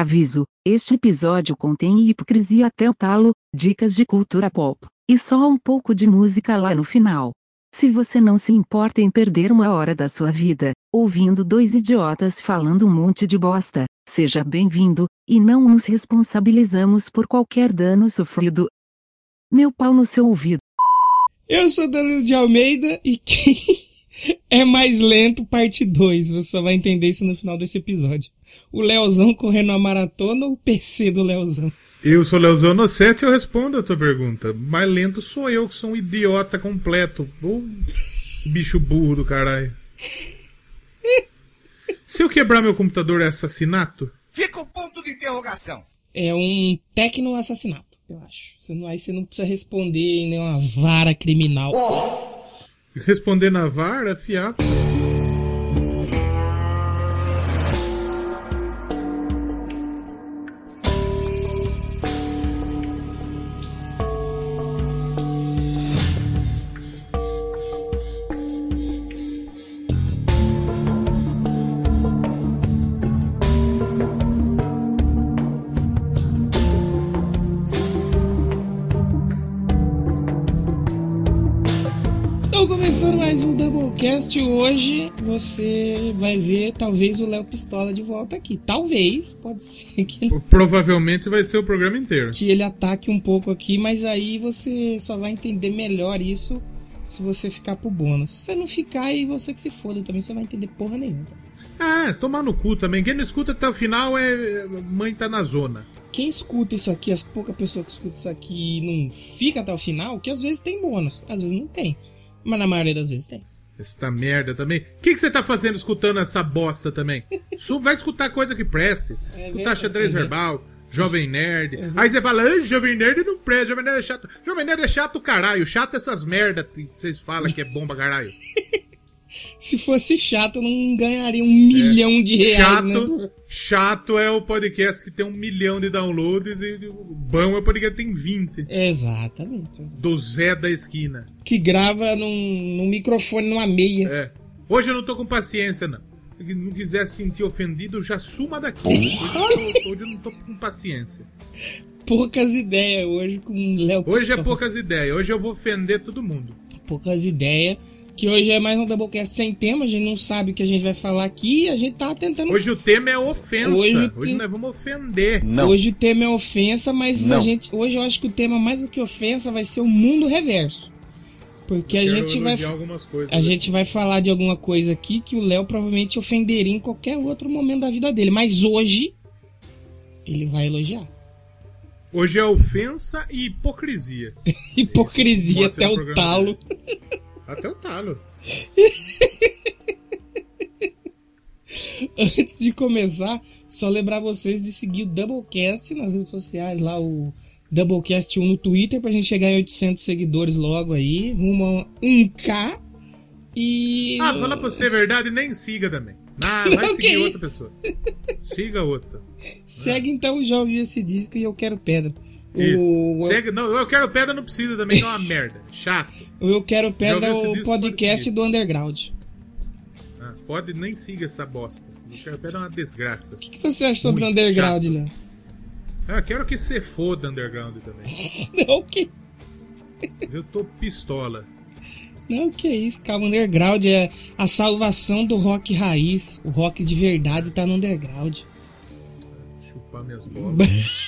Aviso, este episódio contém hipocrisia até o talo, dicas de cultura pop, e só um pouco de música lá no final. Se você não se importa em perder uma hora da sua vida, ouvindo dois idiotas falando um monte de bosta, seja bem-vindo, e não nos responsabilizamos por qualquer dano sofrido. Meu pau no seu ouvido. Eu sou Danilo de Almeida e quem é mais lento, parte 2. Você só vai entender isso no final desse episódio. O Leozão correndo a maratona ou o PC do Leozão? Eu sou o Leozão no set e eu respondo a tua pergunta. Mais lento sou eu, que sou um idiota completo. Ou bicho burro do caralho. Se eu quebrar meu computador é assassinato? Fica o ponto de interrogação. É um tecno-assassinato, eu acho. Aí você não precisa responder em nenhuma vara criminal. Oh. Responder na vara, fiapo. Doublecast, hoje você vai ver talvez o Léo Pistola de volta aqui. Talvez, pode ser que ele... Provavelmente vai ser o programa inteiro. Que ele ataque um pouco aqui, mas aí você só vai entender melhor isso se você ficar pro bônus. Se você não ficar, aí você que se foda também, você não vai entender porra nenhuma. Ah, tomar no cu também. Quem não escuta até o final é... mãe tá na zona. Quem escuta isso aqui, as poucas pessoas que escutam isso aqui não fica até o final, que às vezes tem bônus, às vezes não tem. Mas na maioria das vezes tem. Esta merda também. O que você tá fazendo escutando essa bosta também? Vai escutar coisa que preste. Escutar xadrez verbal, Jovem Nerd. Aí você fala, Jovem Nerd não presta, Jovem Nerd é chato. Jovem Nerd é chato, caralho. Chato essas merda que vocês falam que é bomba, caralho. Se fosse chato, não ganharia um milhão de reais. Chato, né? Chato é o podcast que tem 1 milhão de downloads e o bom é o podcast que tem 20. Exatamente. Do Zé da esquina. Que grava num microfone, numa meia. É. Hoje eu não tô com paciência, não. Se não quiser se sentir ofendido, já suma daqui. Hoje eu não tô com paciência. Poucas ideias hoje com o Léo Pistola. Hoje é poucas ideias. Hoje eu vou ofender todo mundo. Poucas ideias. Que hoje é mais um Doublecast sem tema, a gente não sabe o que a gente vai falar aqui, a gente tá tentando... Hoje o tema é ofensa, hoje nós vamos ofender. Não. Hoje o tema é ofensa, mas não. Hoje eu acho que o tema mais do que ofensa vai ser o mundo reverso. Porque a gente vai falar de alguma coisa aqui que o Léo provavelmente ofenderia em qualquer outro momento da vida dele, mas hoje ele vai elogiar. Hoje é ofensa e hipocrisia. Hipocrisia até o talo. Até o talo. Antes de começar, só lembrar vocês de seguir o Doublecast nas redes sociais, lá o Doublecast 1 no Twitter, pra gente chegar em 800 seguidores logo aí, rumo a 1K. E... Ah, falar pra você a verdade, nem siga também. Ah, vai seguir outra pessoa. Siga outra. Segue então, já ouviu esse disco e eu quero pedra. Segue, não, Eu Quero Pedra não precisa também, não é uma merda. Chato. Eu Quero Pedra é o podcast do Underground. Ah, pode nem siga essa bosta. Eu Quero Pedra é uma desgraça. O que você acha sobre o Underground, Léo? Ah, quero que você foda Underground também. Não, que... Eu tô pistola. Não, que isso, cara. O Underground é a salvação do rock raiz. O rock de verdade tá no Underground. Chupar minhas bolas.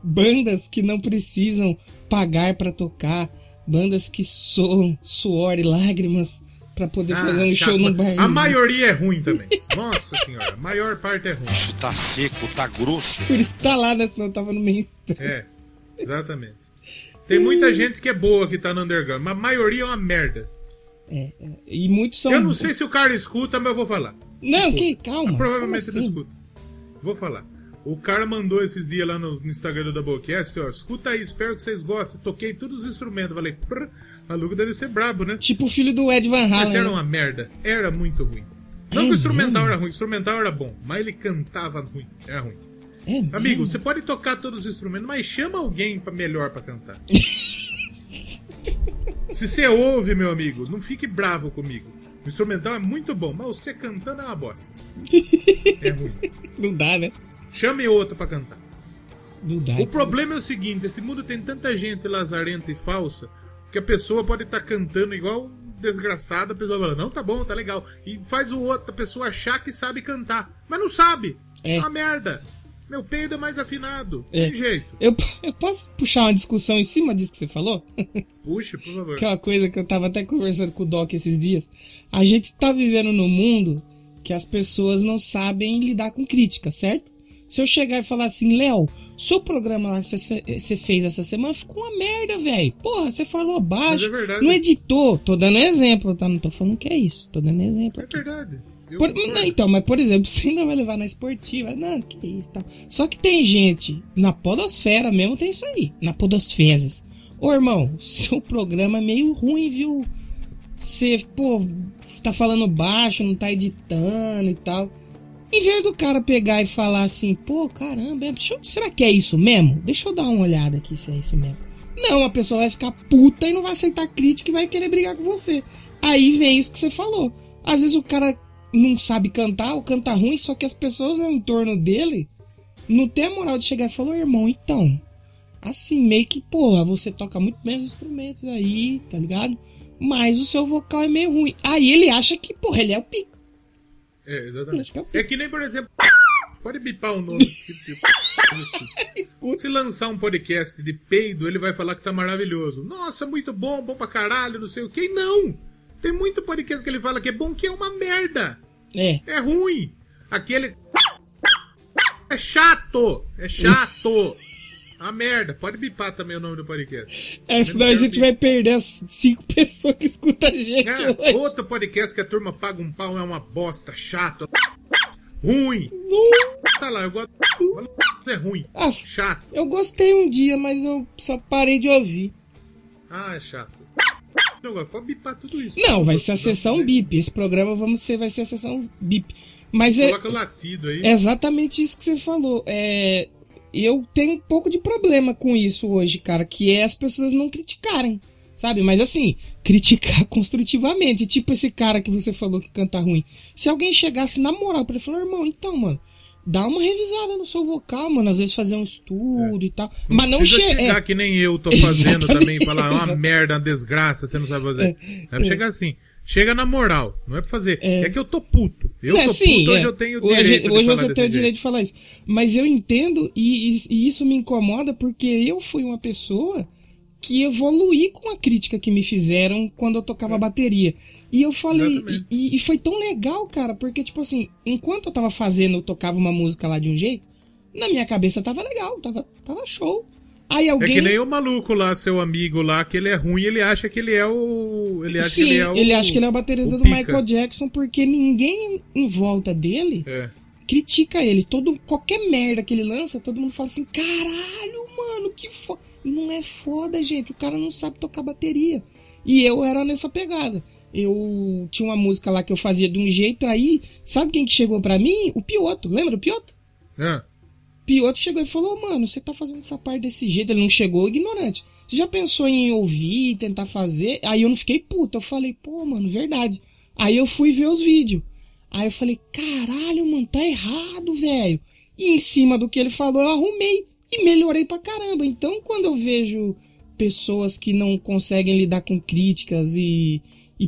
Bandas que não precisam pagar pra tocar, bandas que soam suor e lágrimas pra poder fazer um show no barzinho. A maioria é ruim também. Nossa senhora, a maior parte é ruim. Isso tá seco, tá grosso. Por isso que tá lá, né? Senão tava no meio estranho. É, exatamente. Tem muita gente que é boa que tá no Underground, mas a maioria é uma merda. É. E muitos são... Eu não sei se o cara escuta, mas eu vou falar. Não, que calma. Provavelmente você não escuta. Vou falar. O cara mandou esses dias lá no Instagram do Doublecast, ó, escuta aí, espero que vocês gostem. Toquei todos os instrumentos, falei, maluco deve ser brabo, né? Tipo o filho do Ed Van Halen. Mas era uma merda, era muito ruim. Não que o instrumental era ruim, o instrumental era bom, mas ele cantava ruim, era ruim. É amigo, você pode tocar todos os instrumentos, mas chama alguém melhor pra cantar. Se você ouve, meu amigo, não fique bravo comigo. O instrumental é muito bom, mas você cantando é uma bosta. É ruim. Não dá, né? Chame outro pra cantar. Não dá. O problema é o seguinte, esse mundo tem tanta gente lazarenta e falsa, que a pessoa pode estar cantando igual desgraçada, a pessoa fala, não, tá bom, tá legal. E faz o outro, a pessoa achar que sabe cantar, mas não sabe. É uma merda. Meu peido é mais afinado. É. De jeito. Eu posso puxar uma discussão em cima disso que você falou? Puxa, por favor. Que é uma coisa que eu tava até conversando com o Doc esses dias. A gente tá vivendo num mundo que as pessoas não sabem lidar com crítica, certo? Se eu chegar e falar assim, Léo, seu programa lá que você fez essa semana ficou uma merda, velho. Porra, você falou baixo, é não editou. Tô dando exemplo, tá? Não tô falando que é isso. Tô dando exemplo. É aqui. Verdade. Não, então, mas por exemplo, você não vai levar na esportiva. Não, que isso, tal. Só que tem gente, na podosfera mesmo tem isso aí. Na podosfezas. Ô, irmão, seu programa é meio ruim, viu? Você, pô, tá falando baixo, não tá editando e tal. Em vez do cara pegar e falar assim, pô, caramba, será que é isso mesmo? Deixa eu dar uma olhada aqui se é isso mesmo. Não, a pessoa vai ficar puta e não vai aceitar crítica e vai querer brigar com você. Aí vem isso que você falou. Às vezes o cara não sabe cantar ou canta ruim, só que as pessoas em torno dele não tem a moral de chegar e falar, irmão, então, assim, meio que, porra, você toca muito bem os instrumentos aí, tá ligado? Mas o seu vocal é meio ruim. Aí ele acha que, porra, ele é o pico. É, exatamente. Que é, o pico. É que nem, por exemplo, pode bipar o nome. Se lançar um podcast de peido, ele vai falar que tá maravilhoso. Nossa, muito bom, bom pra caralho, não sei o que. E não! Tem muito podcast que ele fala que é bom, que é uma merda. É. É ruim. Aquele... é chato. É chato. A merda. Pode bipar também o nome do podcast. É, senão a gente vai perder as 5 pessoas que escutam a gente hoje. Outro podcast que a turma paga um pau é uma bosta. Chato. Ruim. Tá lá, eu gosto... é ruim. Ah, chato. Eu gostei um dia, mas eu só parei de ouvir. Ah, é chato. Não, pode bipar tudo isso. Não, vai ser a sessão bip. Esse programa vai ser a sessão bip. Mas é, coloca o latido aí. É exatamente isso que você falou. É, eu tenho um pouco de problema com isso hoje, cara. Que é as pessoas não criticarem, sabe? Mas assim, criticar construtivamente. Tipo esse cara que você falou que canta ruim. Se alguém chegasse na moral pra ele falar, irmão, então, mano, dá uma revisada no seu vocal, mano. Às vezes fazer um estudo e tal. Mas não chegar que nem eu tô fazendo também. Falar uma merda, uma desgraça, você não sabe fazer. É pra chegar assim. Chega na moral. Não é pra fazer. É que eu tô puto. Eu tô puto. Hoje eu tenho o direito de falar desse jeito. Hoje você tem o direito de falar isso. Mas eu entendo e isso me incomoda porque eu fui uma pessoa que evoluí com a crítica que me fizeram quando eu tocava bateria. E eu falei, e foi tão legal, cara, porque, tipo assim, enquanto eu tava fazendo, eu tocava uma música lá de um jeito, na minha cabeça tava legal, tava show. Aí alguém... é que nem o maluco lá, seu amigo lá, que ele é ruim, ele acha que ele é o... ele acha que ele é o baterista do Michael Jackson, porque ninguém em volta dele critica ele. Qualquer merda que ele lança, todo mundo fala assim, caralho, mano, que foda. E não é foda, gente, o cara não sabe tocar bateria. E eu era nessa pegada. Eu tinha uma música lá que eu fazia de um jeito aí, sabe quem que chegou pra mim? O Pioto, lembra do Pioto? É. Pioto chegou e falou, mano, você tá fazendo essa parte desse jeito, ele não chegou ignorante. Você já pensou em ouvir, tentar fazer? Aí eu não fiquei puto, eu falei, pô, mano, verdade. Aí eu fui ver os vídeos. Aí eu falei, caralho, mano, tá errado, velho. E em cima do que ele falou, eu arrumei e melhorei pra caramba. Então quando eu vejo pessoas que não conseguem lidar com críticas e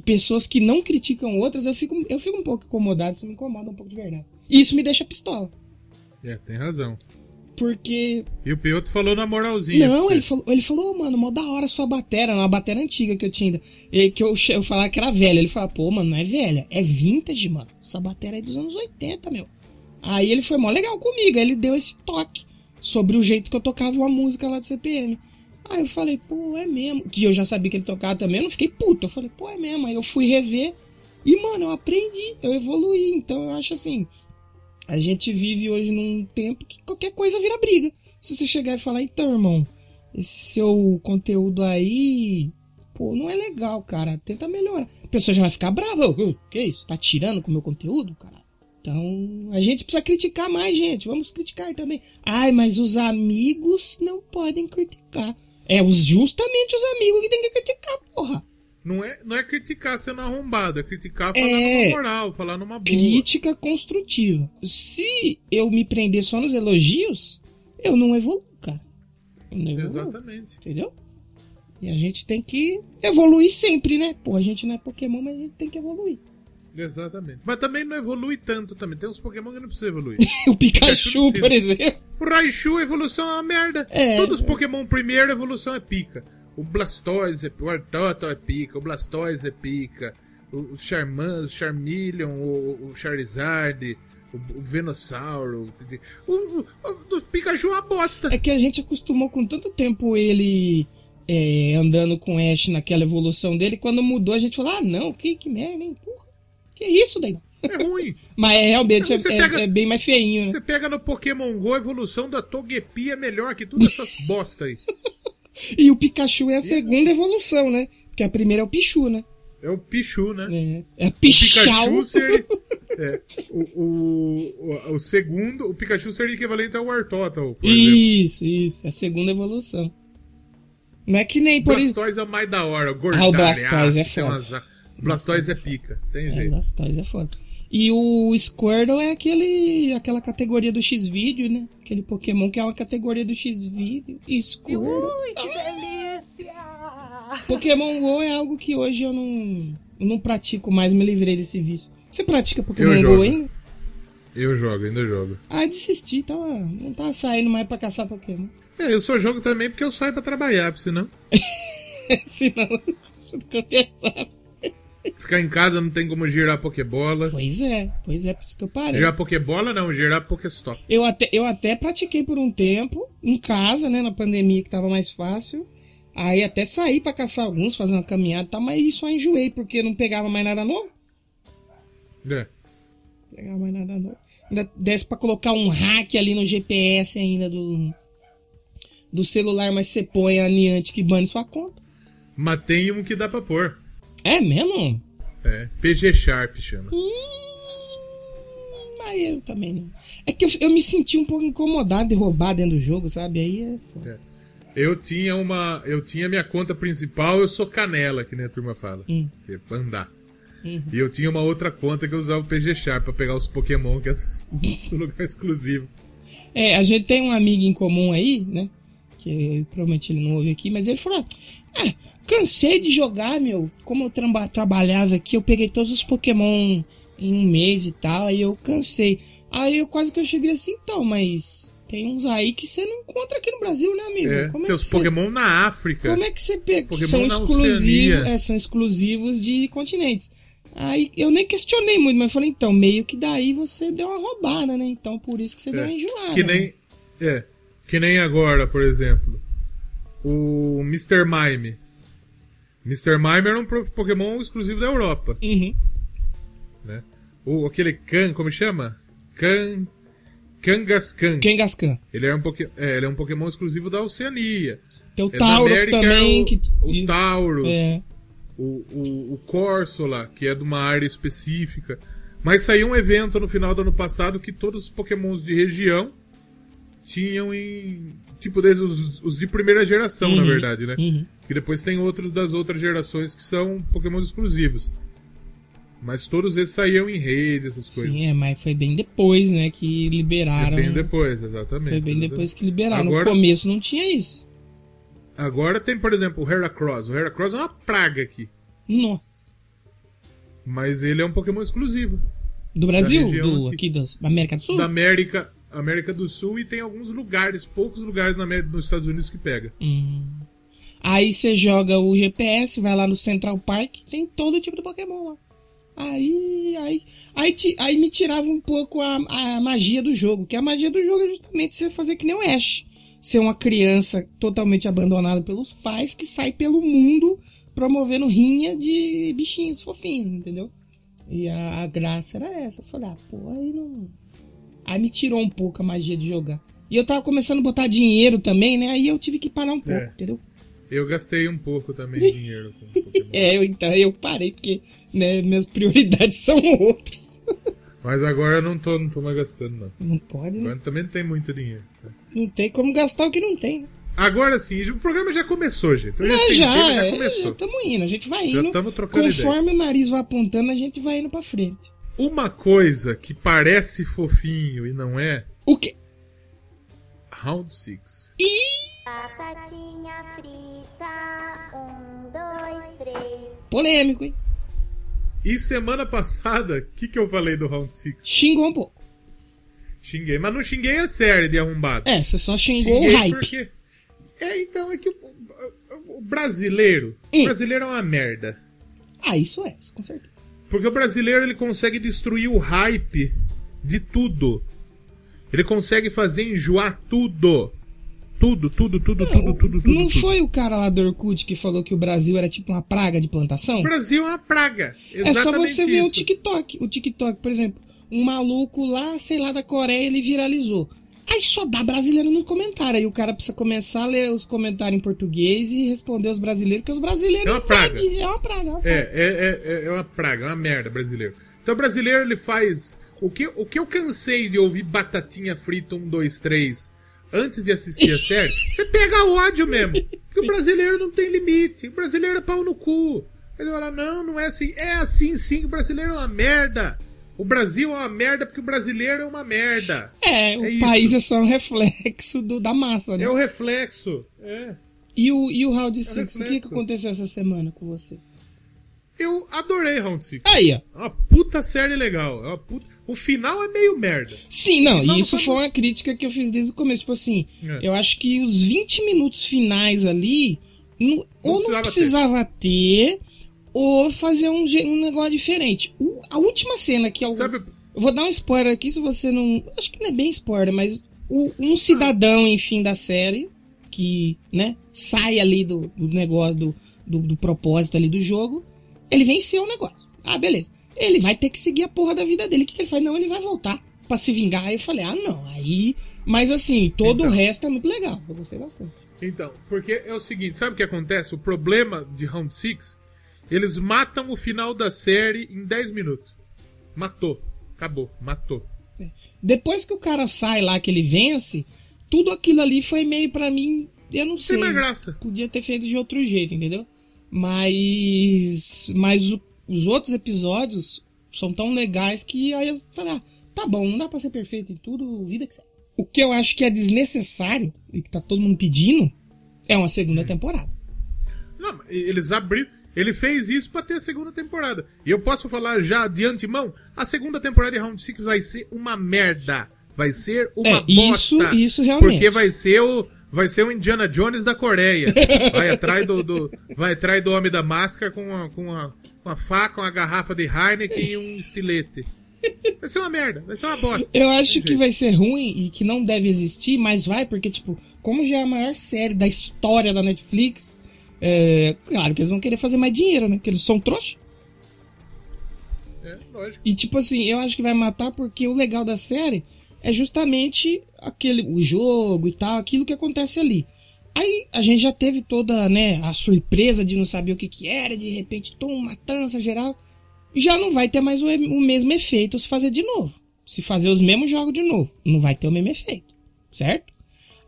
pessoas que não criticam outras, eu fico um pouco incomodado, isso me incomoda um pouco de verdade. E isso me deixa pistola. É, tem razão. Porque... e o Pioto falou na moralzinha. Não, ele falou, mano, mó da hora a sua batera, uma batera antiga que eu tinha ainda. E que eu falava que era velha. Ele falava, pô, mano, não é velha, é vintage, mano. Essa batera é dos anos 80, meu. Aí ele foi mó legal comigo, aí ele deu esse toque sobre o jeito que eu tocava uma música lá do CPM. Aí eu falei, pô, é mesmo. Que eu já sabia que ele tocava também, eu não fiquei puto. Eu falei, pô, é mesmo. Aí eu fui rever e, mano, eu aprendi, eu evoluí. Então eu acho assim, a gente vive hoje num tempo que qualquer coisa vira briga. Se você chegar e falar, então, irmão, esse seu conteúdo aí, pô, não é legal, cara, tenta melhorar. A pessoa já vai ficar brava. Que isso, tá tirando com o meu conteúdo, cara? Então, a gente precisa criticar mais, gente. Vamos criticar também. Ai, mas os amigos não podem criticar. É justamente os amigos que tem que criticar, porra. Não é criticar sendo arrombado, é criticar falando numa moral, falar numa boa. Crítica construtiva. Se eu me prender só nos elogios, eu não evoluo, cara. Eu não evoluo. Exatamente. Entendeu? E a gente tem que evoluir sempre, né? Pô, a gente não é Pokémon, mas a gente tem que evoluir. Exatamente. Mas também não evolui tanto também. Tem uns Pokémon que não precisa evoluir. O Pikachu, por exemplo. O Raichu, a evolução é uma merda. Todos os Pokémon primeiro, a evolução é pica. O Blastoise, o Artottle é pica, o Blastoise é pica, o Charmander, o Charmeleon, o Charizard, o Venossauro, o Pikachu é uma bosta. É que a gente acostumou com tanto tempo ele andando com Ash naquela evolução dele, quando mudou a gente falou, ah não, que merda, hein, porra, que isso daí? É ruim. Mas realmente é bem mais feinho, né? Você pega no Pokémon Go, a evolução da Togepi é melhor que todas essas bosta aí. E o Pikachu é a segunda evolução, né? Porque a primeira é o Pichu, né? É o Pichu, né? É Pichau. O Pikachu seria... o segundo... O Pikachu seria equivalente ao Wartortle, por exemplo. Isso. É a segunda evolução. Não é que nem... Blastoise é mais da hora. O Blastoise é foda. Blastoise é pica. Tem jeito. Blastoise é foda. E o Squirtle é aquela categoria do X-Video, né? Aquele Pokémon que é uma categoria do X-Video. Squirtle. Ui, que delícia! Pokémon Go é algo que hoje eu não pratico mais, me livrei desse vício. Você pratica Pokémon Go ainda? Eu jogo. Ah, desisti, não tava saindo mais pra caçar Pokémon. Eu só jogo também porque eu saio pra trabalhar, senão... eu pensava. Ficar em casa não tem como girar Pokébola. Pois é, por isso que eu parei. Girar Pokébola não, girar Pokéstop. Eu até pratiquei por um tempo, em casa, né, na pandemia que tava mais fácil. Aí até saí pra caçar alguns, fazer uma caminhada e tal, mas só enjoei, porque não pegava mais nada novo. Pegava mais nada novo. Ainda desce pra colocar um hack ali no GPS ainda do celular, mas você põe a Niantic que bane sua conta. Mas tem um que dá pra pôr. É mesmo? É, PG Sharp chama. Mas eu também não. É que eu me senti um pouco incomodado de roubar dentro do jogo, sabe? Aí é foda. Eu tinha minha conta principal, eu sou canela, que nem a turma fala. Que é pra andar. Uhum. E eu tinha uma outra conta que eu usava o PG Sharp pra pegar os Pokémon, que é do lugar exclusivo. A gente tem um amigo em comum aí, né? Que provavelmente ele não ouve aqui, mas ele falou... Cansei de jogar, meu. Como eu trabalhava aqui, eu peguei todos os Pokémon em um mês e tal, aí eu cansei. Aí eu quase que eu cheguei assim, então, mas tem uns aí que você não encontra aqui no Brasil, né, amigo? Tem os Pokémon na África. Como é que você pega? Pokémon são exclusivos de continentes. Aí eu nem questionei muito, mas falei, então, meio que daí você deu uma roubada, né? Então por isso que você deu uma enjoada. Que nem agora, por exemplo, o Mr. Mime. Mr. Mime era um Pokémon exclusivo da Europa. Uhum. Né? Aquele Khan, como chama? Kangaskhan. Ele é um Pokémon exclusivo da Oceania. Tem o Tauros também. O Tauros. O Corsola, que é de uma área específica. Mas saiu um evento no final do ano passado que todos os Pokémons de região tinham em... Tipo, desde os de primeira geração, na verdade, né? Que depois tem outros das outras gerações que são Pokémon exclusivos. Mas todos eles saíram em rede, essas coisas. Sim, mas foi bem depois, né, que liberaram. Foi bem depois, exatamente. Foi bem depois que liberaram. Agora, no começo não tinha isso. Agora tem, por exemplo, o Heracross. O Heracross é uma praga aqui. Nossa. Mas ele é um Pokémon exclusivo. Do Brasil? Aqui da América do Sul? Da América do Sul, e tem alguns lugares, poucos lugares nos Estados Unidos que pega. Aí você joga o GPS, vai lá no Central Park, tem todo tipo de Pokémon lá. Aí me tirava um pouco a magia do jogo, que a magia do jogo é justamente você fazer que nem o Ash. Ser uma criança totalmente abandonada pelos pais que sai pelo mundo promovendo rinha de bichinhos fofinhos, entendeu? E a graça era essa. Eu falei, aí não... Aí me tirou um pouco a magia de jogar. E eu tava começando a botar dinheiro também, né? Aí eu tive que parar um pouco, entendeu? Eu gastei um pouco também de dinheiro com Pokémon. Então eu parei, porque né, minhas prioridades são outras. Mas agora eu não tô mais gastando, não. Não pode, né? Agora também não tem muito dinheiro. Não tem como gastar o que não tem, né? Agora sim, o programa já começou, gente. Já começou. Estamos indo, a gente vai indo. Já trocando conforme ideia. O nariz vai apontando, a gente vai indo pra frente. Uma coisa que parece fofinho e não é... O quê? Round 6. Batatinha frita, 1, 2, 3... Polêmico, hein? E semana passada, o que eu falei do Round 6? Xingou um pouco. Xinguei, mas não xinguei a série de arrombado. É, você só xingou o hype. Porque... É, então, é que o brasileiro... O brasileiro é uma merda. Ah, isso é, com certeza. Porque o brasileiro, ele consegue destruir o hype de tudo. Ele consegue fazer enjoar tudo. Tudo. Não foi o cara lá do Orkut que falou que o Brasil era tipo uma praga de plantação? O Brasil é uma praga, exatamente. É só você ver o TikTok. O TikTok, por exemplo... Um maluco lá, sei lá, da Coreia, ele viralizou. Aí só dá brasileiro no comentário. Aí o cara precisa começar a ler os comentários em português e responder os brasileiros, porque os brasileiros... É uma praga. É uma praga. É uma praga, é uma merda, brasileiro. Então o brasileiro, ele faz... O que eu cansei de ouvir batatinha frita 1, 2, 3 antes de assistir a série, você pega o ódio mesmo. Porque o brasileiro não tem limite. O brasileiro é pau no cu. Aí ele fala, não é assim. É assim sim, o brasileiro é uma merda. O Brasil é uma merda porque o brasileiro é uma merda. É, o país é só um reflexo da massa, né? É o reflexo, é. E o Round 6, o que aconteceu essa semana com você? Eu adorei Round 6. Aí, ó. É uma puta série legal. O final é meio merda. Sim, não, isso foi uma crítica que eu fiz desde o começo. Tipo assim, eu acho que os 20 minutos finais ali, não precisava ter... Ou fazer um negócio diferente. A última cena que... Sabe... Eu vou dar um spoiler aqui, se você não... Acho que não é bem spoiler, mas... Um cidadão, enfim, da série... Que, né? Sai ali do negócio... Do propósito ali do jogo... Ele venceu o negócio. Ah, beleza. Ele vai ter que seguir a porra da vida dele. O que ele faz? Não, ele vai voltar pra se vingar. Aí eu falei, aí... Mas assim, o resto é muito legal. Eu gostei bastante. Então, porque é o seguinte... Sabe o que acontece? O problema de Round 6... Eles matam o final da série em 10 minutos. Matou. Acabou. Matou. Depois que o cara sai lá, que ele vence, tudo aquilo ali foi meio pra mim... Eu não sei. Sem mais graça. Podia ter feito de outro jeito, entendeu? Mas os outros episódios são tão legais que aí eu falei, tá bom, não dá pra ser perfeito em tudo, vida que segue. O que eu acho que é desnecessário, e que tá todo mundo pedindo, é uma segunda temporada. Não, eles abriram... Ele fez isso pra ter a segunda temporada. E eu posso falar já de antemão, a segunda temporada de Round 6 vai ser uma merda. Vai ser uma bosta. Isso realmente. Porque vai ser o Indiana Jones da Coreia. Vai atrás do homem da máscara com uma faca, uma garrafa de Heineken e um estilete. Vai ser uma merda, vai ser uma bosta. Eu acho que vai ser ruim e que não deve existir, mas vai, porque, tipo, como já é a maior série da história da Netflix... É, claro que eles vão querer fazer mais dinheiro, né? Porque eles são trouxa. É, lógico. E tipo assim, eu acho que vai matar porque o legal da série é justamente o jogo e tal, aquilo que acontece ali. Aí a gente já teve toda, né, a surpresa de não saber o que era, de repente, matança geral. Já não vai ter mais o mesmo efeito se fazer de novo. Se fazer os mesmos jogos de novo, não vai ter o mesmo efeito, certo?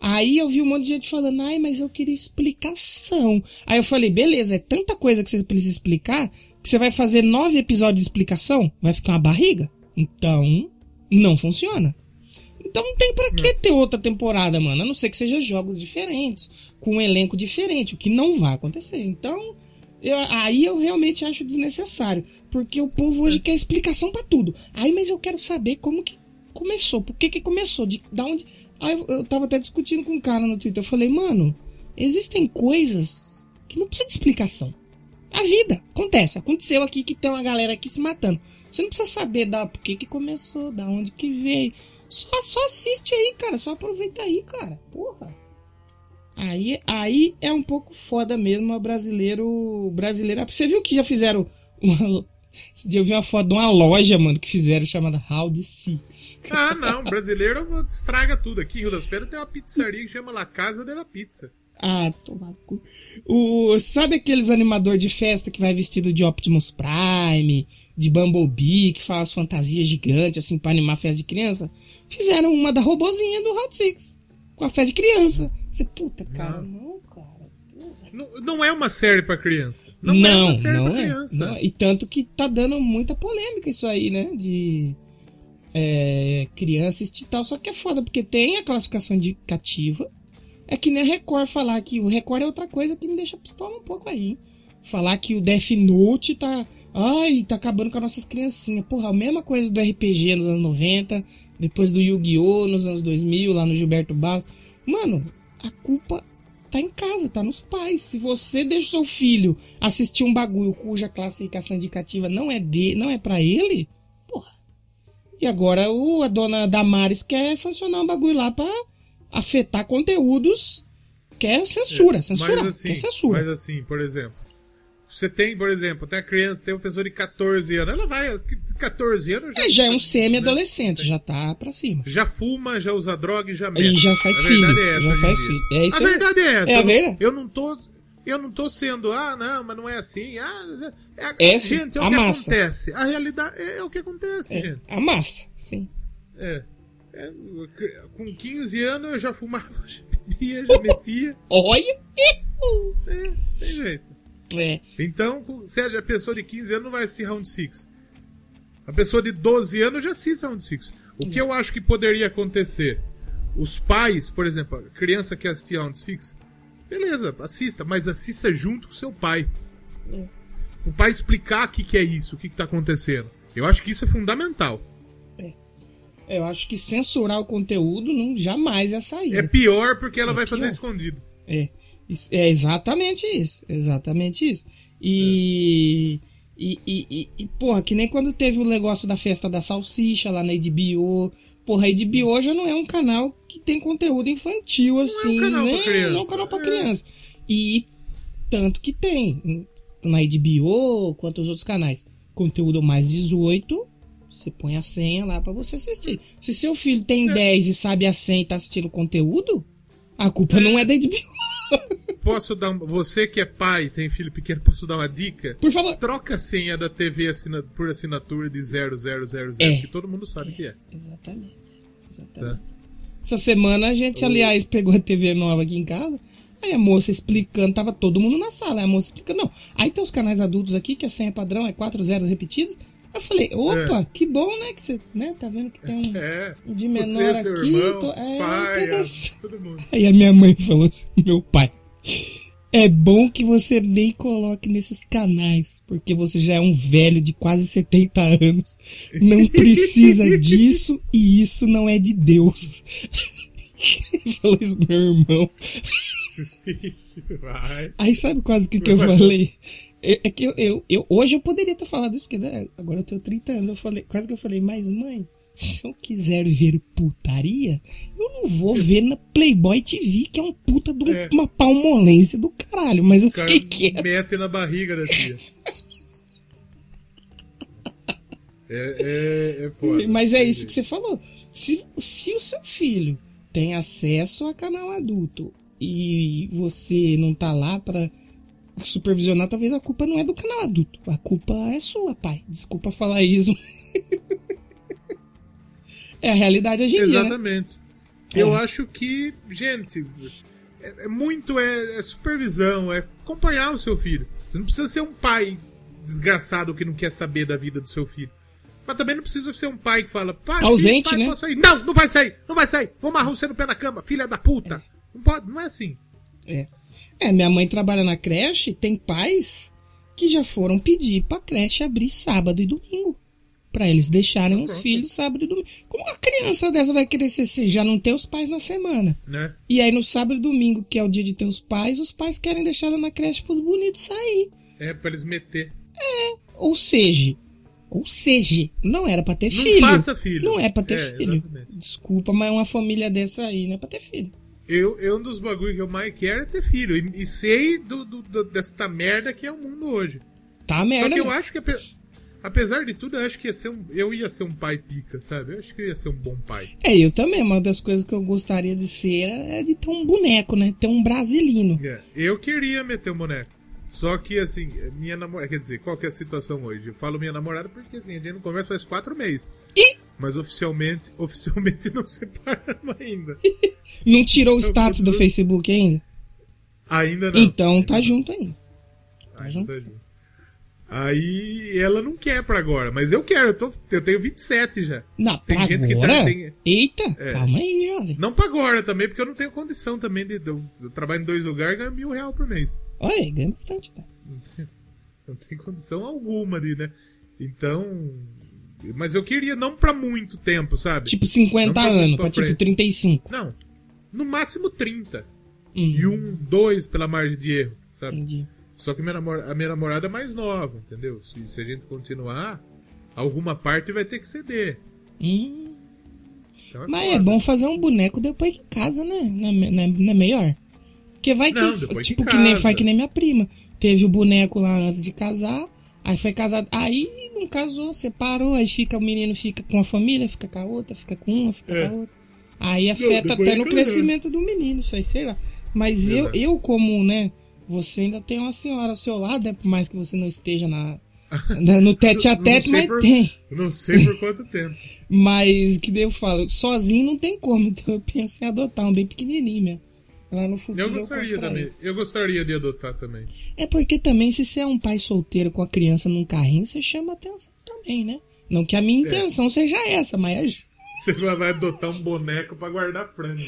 Aí eu vi um monte de gente falando, mas eu queria explicação. Aí eu falei, beleza, é tanta coisa que você precisa explicar, que você vai fazer 9 episódios de explicação, vai ficar uma barriga. Então, não funciona. Então não tem pra que ter outra temporada, mano. A não ser que seja jogos diferentes, com um elenco diferente, o que não vai acontecer. Então, eu realmente acho desnecessário, porque o povo hoje quer explicação pra tudo. Mas eu quero saber como que começou, por que começou, da onde... Aí eu tava até discutindo com um cara no Twitter. Eu falei, mano, existem coisas que não precisa de explicação. A vida acontece. Aconteceu aqui que tem uma galera aqui se matando. Você não precisa saber por que começou, da onde que veio. Só assiste aí, cara. Só aproveita aí, cara. Porra. Aí é um pouco foda mesmo. Brasileiro. Você viu que já fizeram... Esse dia eu vi uma foto de uma loja, mano, que fizeram chamada Howdy Six. Ah, não, brasileiro estraga tudo. Aqui em Rio das Pedras tem uma pizzaria que chama La Casa de la Pizza. Ah, tomado cu. Sabe aqueles animador de festa que vai vestido de Optimus Prime, de Bumblebee, que faz fantasias gigantes, assim, pra animar festa de criança? Fizeram uma da robozinha do Howdy Six, com a festa de criança. Você, puta, cara, não, cara. Não, não é uma série pra criança. Não é uma série pra criança. Não. E tanto que tá dando muita polêmica isso aí, né? De crianças e tal. Só que é foda, porque tem a classificação indicativa. É que nem a Record falar que... O Record é outra coisa que me deixa pistola um pouco aí. Falar que o Death Note tá... Ai, tá acabando com as nossas criancinhas. Porra, a mesma coisa do RPG nos anos 90. Depois do Yu-Gi-Oh! Nos anos 2000, lá no Gilberto Barros. Mano, a culpa tá em casa, tá nos pais. Se você deixa o seu filho assistir um bagulho cuja classificação indicativa não é pra ele... Porra. E agora a dona Damares quer sancionar um bagulho lá pra afetar conteúdos. Quer censura, censura. Mas assim, por exemplo... Você tem, por exemplo, até a criança, tem uma pessoa de 14 anos. Ela vai, 14 anos... Já é um semi-adolescente, né? Já tá pra cima. Já fuma, já usa droga e já mete. E já faz filho. A verdade é essa. Eu não tô sendo, mas não é assim. Gente, é o que acontece. A realidade é o que acontece, gente. A massa, sim. Com 15 anos eu já fumava, já bebia, já metia. Olha! Tem jeito. Então, Sérgio, a pessoa de 15 anos não vai assistir Round 6. A pessoa de 12 anos já assiste Round 6. O que eu acho que poderia acontecer? Os pais, por exemplo, a criança que assistir Round 6, beleza, assista, mas assista junto com seu pai. O pai explicar o que é isso, o que tá acontecendo. Eu acho que isso é fundamental. Eu acho que censurar o conteúdo jamais é saída. É pior porque ela vai fazer escondido. É exatamente isso, E porra, que nem quando teve o negócio da festa da salsicha lá na HBO. Porra, a HBO já não é um canal que tem conteúdo infantil, assim, né? Não é um canal pra criança. E tanto que tem, na HBO, quanto os outros canais, conteúdo mais 18, você põe a senha lá pra você assistir. Se seu filho tem 10 e sabe a senha e tá assistindo conteúdo, a culpa não é da HBO. Você que é pai, tem filho pequeno, posso dar uma dica? Por favor. Troca a senha da TV por assinatura de 0000, que todo mundo sabe que é. Exatamente. Tá? Essa semana a gente, aliás, pegou a TV nova aqui em casa, aí a moça explicando, tava todo mundo na sala, aí a moça explicando, aí tem os canais adultos aqui, que a senha padrão é 4 zeros repetidos. Eu falei, opa, que bom, né? Que você tá vendo que tem um de menor você, seu aqui. Irmão, pai, todo mundo. Aí a minha mãe falou assim, meu pai, é bom que você nem coloque nesses canais, porque você já é um velho de quase 70 anos. Não precisa disso e isso não é de Deus. Ele falou isso, meu irmão. Aí sabe quase o que eu falei? É que eu hoje eu poderia ter falado isso, porque agora eu tenho 30 anos, eu falei, mas mãe, se eu quiser ver putaria, eu não vou ver na Playboy TV, que é um puta de uma palmolência do caralho, mas eu fiquei quieto. Mete na barriga da tia. É foda. Mas é isso que você falou. Se o seu filho tem acesso a canal adulto e você não tá lá pra supervisionar, talvez a culpa não é do canal adulto. A culpa é sua, pai. Desculpa falar isso. É a realidade hoje em dia. Exatamente. Né? Eu acho que, gente, é supervisão, é acompanhar o seu filho. Você não precisa ser um pai desgraçado que não quer saber da vida do seu filho. Mas também não precisa ser um pai que fala, ausente, filho, pai, né? Posso sair. Não vai sair, vou amarrar você no pé da cama, filha da puta. Não pode, não é assim. Minha mãe trabalha na creche, tem pais que já foram pedir pra creche abrir sábado e domingo. Pra eles deixarem os filhos sábado e domingo. Como uma criança dessa vai crescer assim? Já não tem os pais na semana. Né? E aí no sábado e domingo, que é o dia de ter os pais querem deixar ela na creche pros bonitos sair. Pra eles meter. Ou seja, não era pra ter filho. Não faça filho. Não é pra ter filho. Exatamente. Desculpa, mas uma família dessa aí não é pra ter filho. Eu um dos bagulhos que eu mais quero é ter filho. E sei desta merda que é o mundo hoje. Tá merda. Só que eu acho que, apesar de tudo, eu acho que eu ia ser um pai pica, sabe? Eu acho que eu ia ser um bom pai. Eu também. Uma das coisas que eu gostaria de ser é de ter um boneco, né? Ter um brasilino. Eu queria meter um boneco. Só que, assim, minha namorada... Quer dizer, qual que é a situação hoje? Eu falo minha namorada porque, assim, a gente não conversa faz 4 meses. Mas oficialmente não separaram ainda. Não tirou o status do Facebook ainda? Ainda não. Então tá junto ainda. Tá junto. Aí ela não quer pra agora, mas eu quero, eu tenho 27 já. Não, tem pra gente agora? Eita, é. Calma aí. Olha. Não pra agora também, porque eu não tenho condição também de... Eu trabalho em 2 lugares e ganho R$1.000 por mês. Olha, ganha bastante, tá? Não tem condição alguma ali, né? Então... Mas eu queria não pra muito tempo, sabe? Tipo 50 anos, pra tipo 35. Não, no máximo 30. E 2 pela margem de erro, sabe? Entendi. Só que a minha namorada é mais nova, entendeu? Se a gente continuar, alguma parte vai ter que ceder. Então mas foda. É bom fazer um boneco depois que casa, né? Não é melhor? Porque vai que nem faz que nem minha prima. Teve o boneco lá antes de casar, aí foi casado, aí não casou, separou, aí fica o menino fica com a família, fica com a outra, fica com uma, fica com a outra. Aí afeta até no crescimento do menino, isso aí, sei lá. Mas eu como, né? Você ainda tem uma senhora ao seu lado, né? Por mais que você não esteja no tete a tete, mas tem. Não sei por quanto tempo. Mas que daí eu falo, sozinho não tem como, então eu penso em adotar um bem pequenininho mesmo. Lá no futuro, eu gostaria de adotar também. É porque também se você é um pai solteiro com a criança num carrinho, você chama atenção também, né? Não que a minha intenção seja essa, mas... Você vai adotar um boneco pra guardar frango.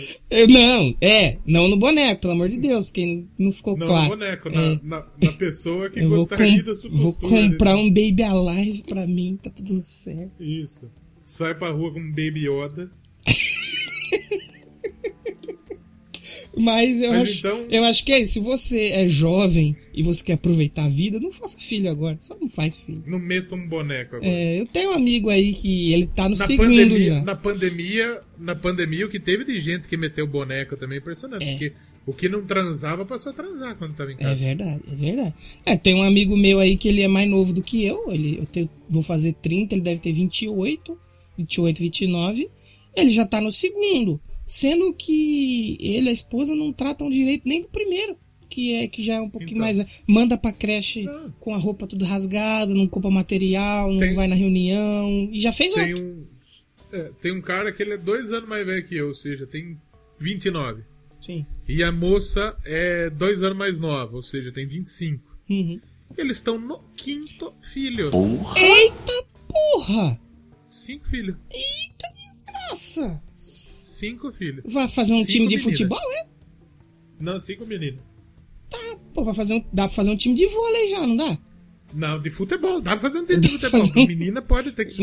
Não no boneco, pelo amor de Deus, porque não ficou claro. Não no boneco, na pessoa que gostaria da sua postura. Vou comprar um Baby Alive pra mim, tá tudo certo. Isso. Sai pra rua com um Baby Yoda. Eu acho que é isso. Se você é jovem e você quer aproveitar a vida, não faça filho agora. Só não faz filho. Não meta um boneco agora. É, eu tenho um amigo aí que ele tá no segundo pandemia, já. Na pandemia, o que teve de gente que meteu boneco também é impressionante. Porque o que não transava passou a transar quando tava em casa. É verdade. É, tem um amigo meu aí que ele é mais novo do que eu. Eu vou fazer 30, ele deve ter 29. Ele já tá no segundo. Sendo que ele e a esposa não tratam direito nem do primeiro, que já é um pouquinho mais... Manda pra creche com a roupa tudo rasgada, não compra material, não vai na reunião, e já fez outro. Tem um cara que ele é 2 anos mais velho que eu, ou seja, tem 29. Sim. E a moça é 2 anos mais nova, ou seja, tem 25. Uhum. Eles estão no 5º filho. Porra. Eita porra! 5 filhos. Eita desgraça! 5 filhos. Vai fazer um 5 time de menina. Futebol, é? Não, 5 meninas. Tá, pô, dá pra fazer um time de vôlei já, não dá? Não, de futebol, dá pra fazer um time de futebol. Um... Menina pode ter que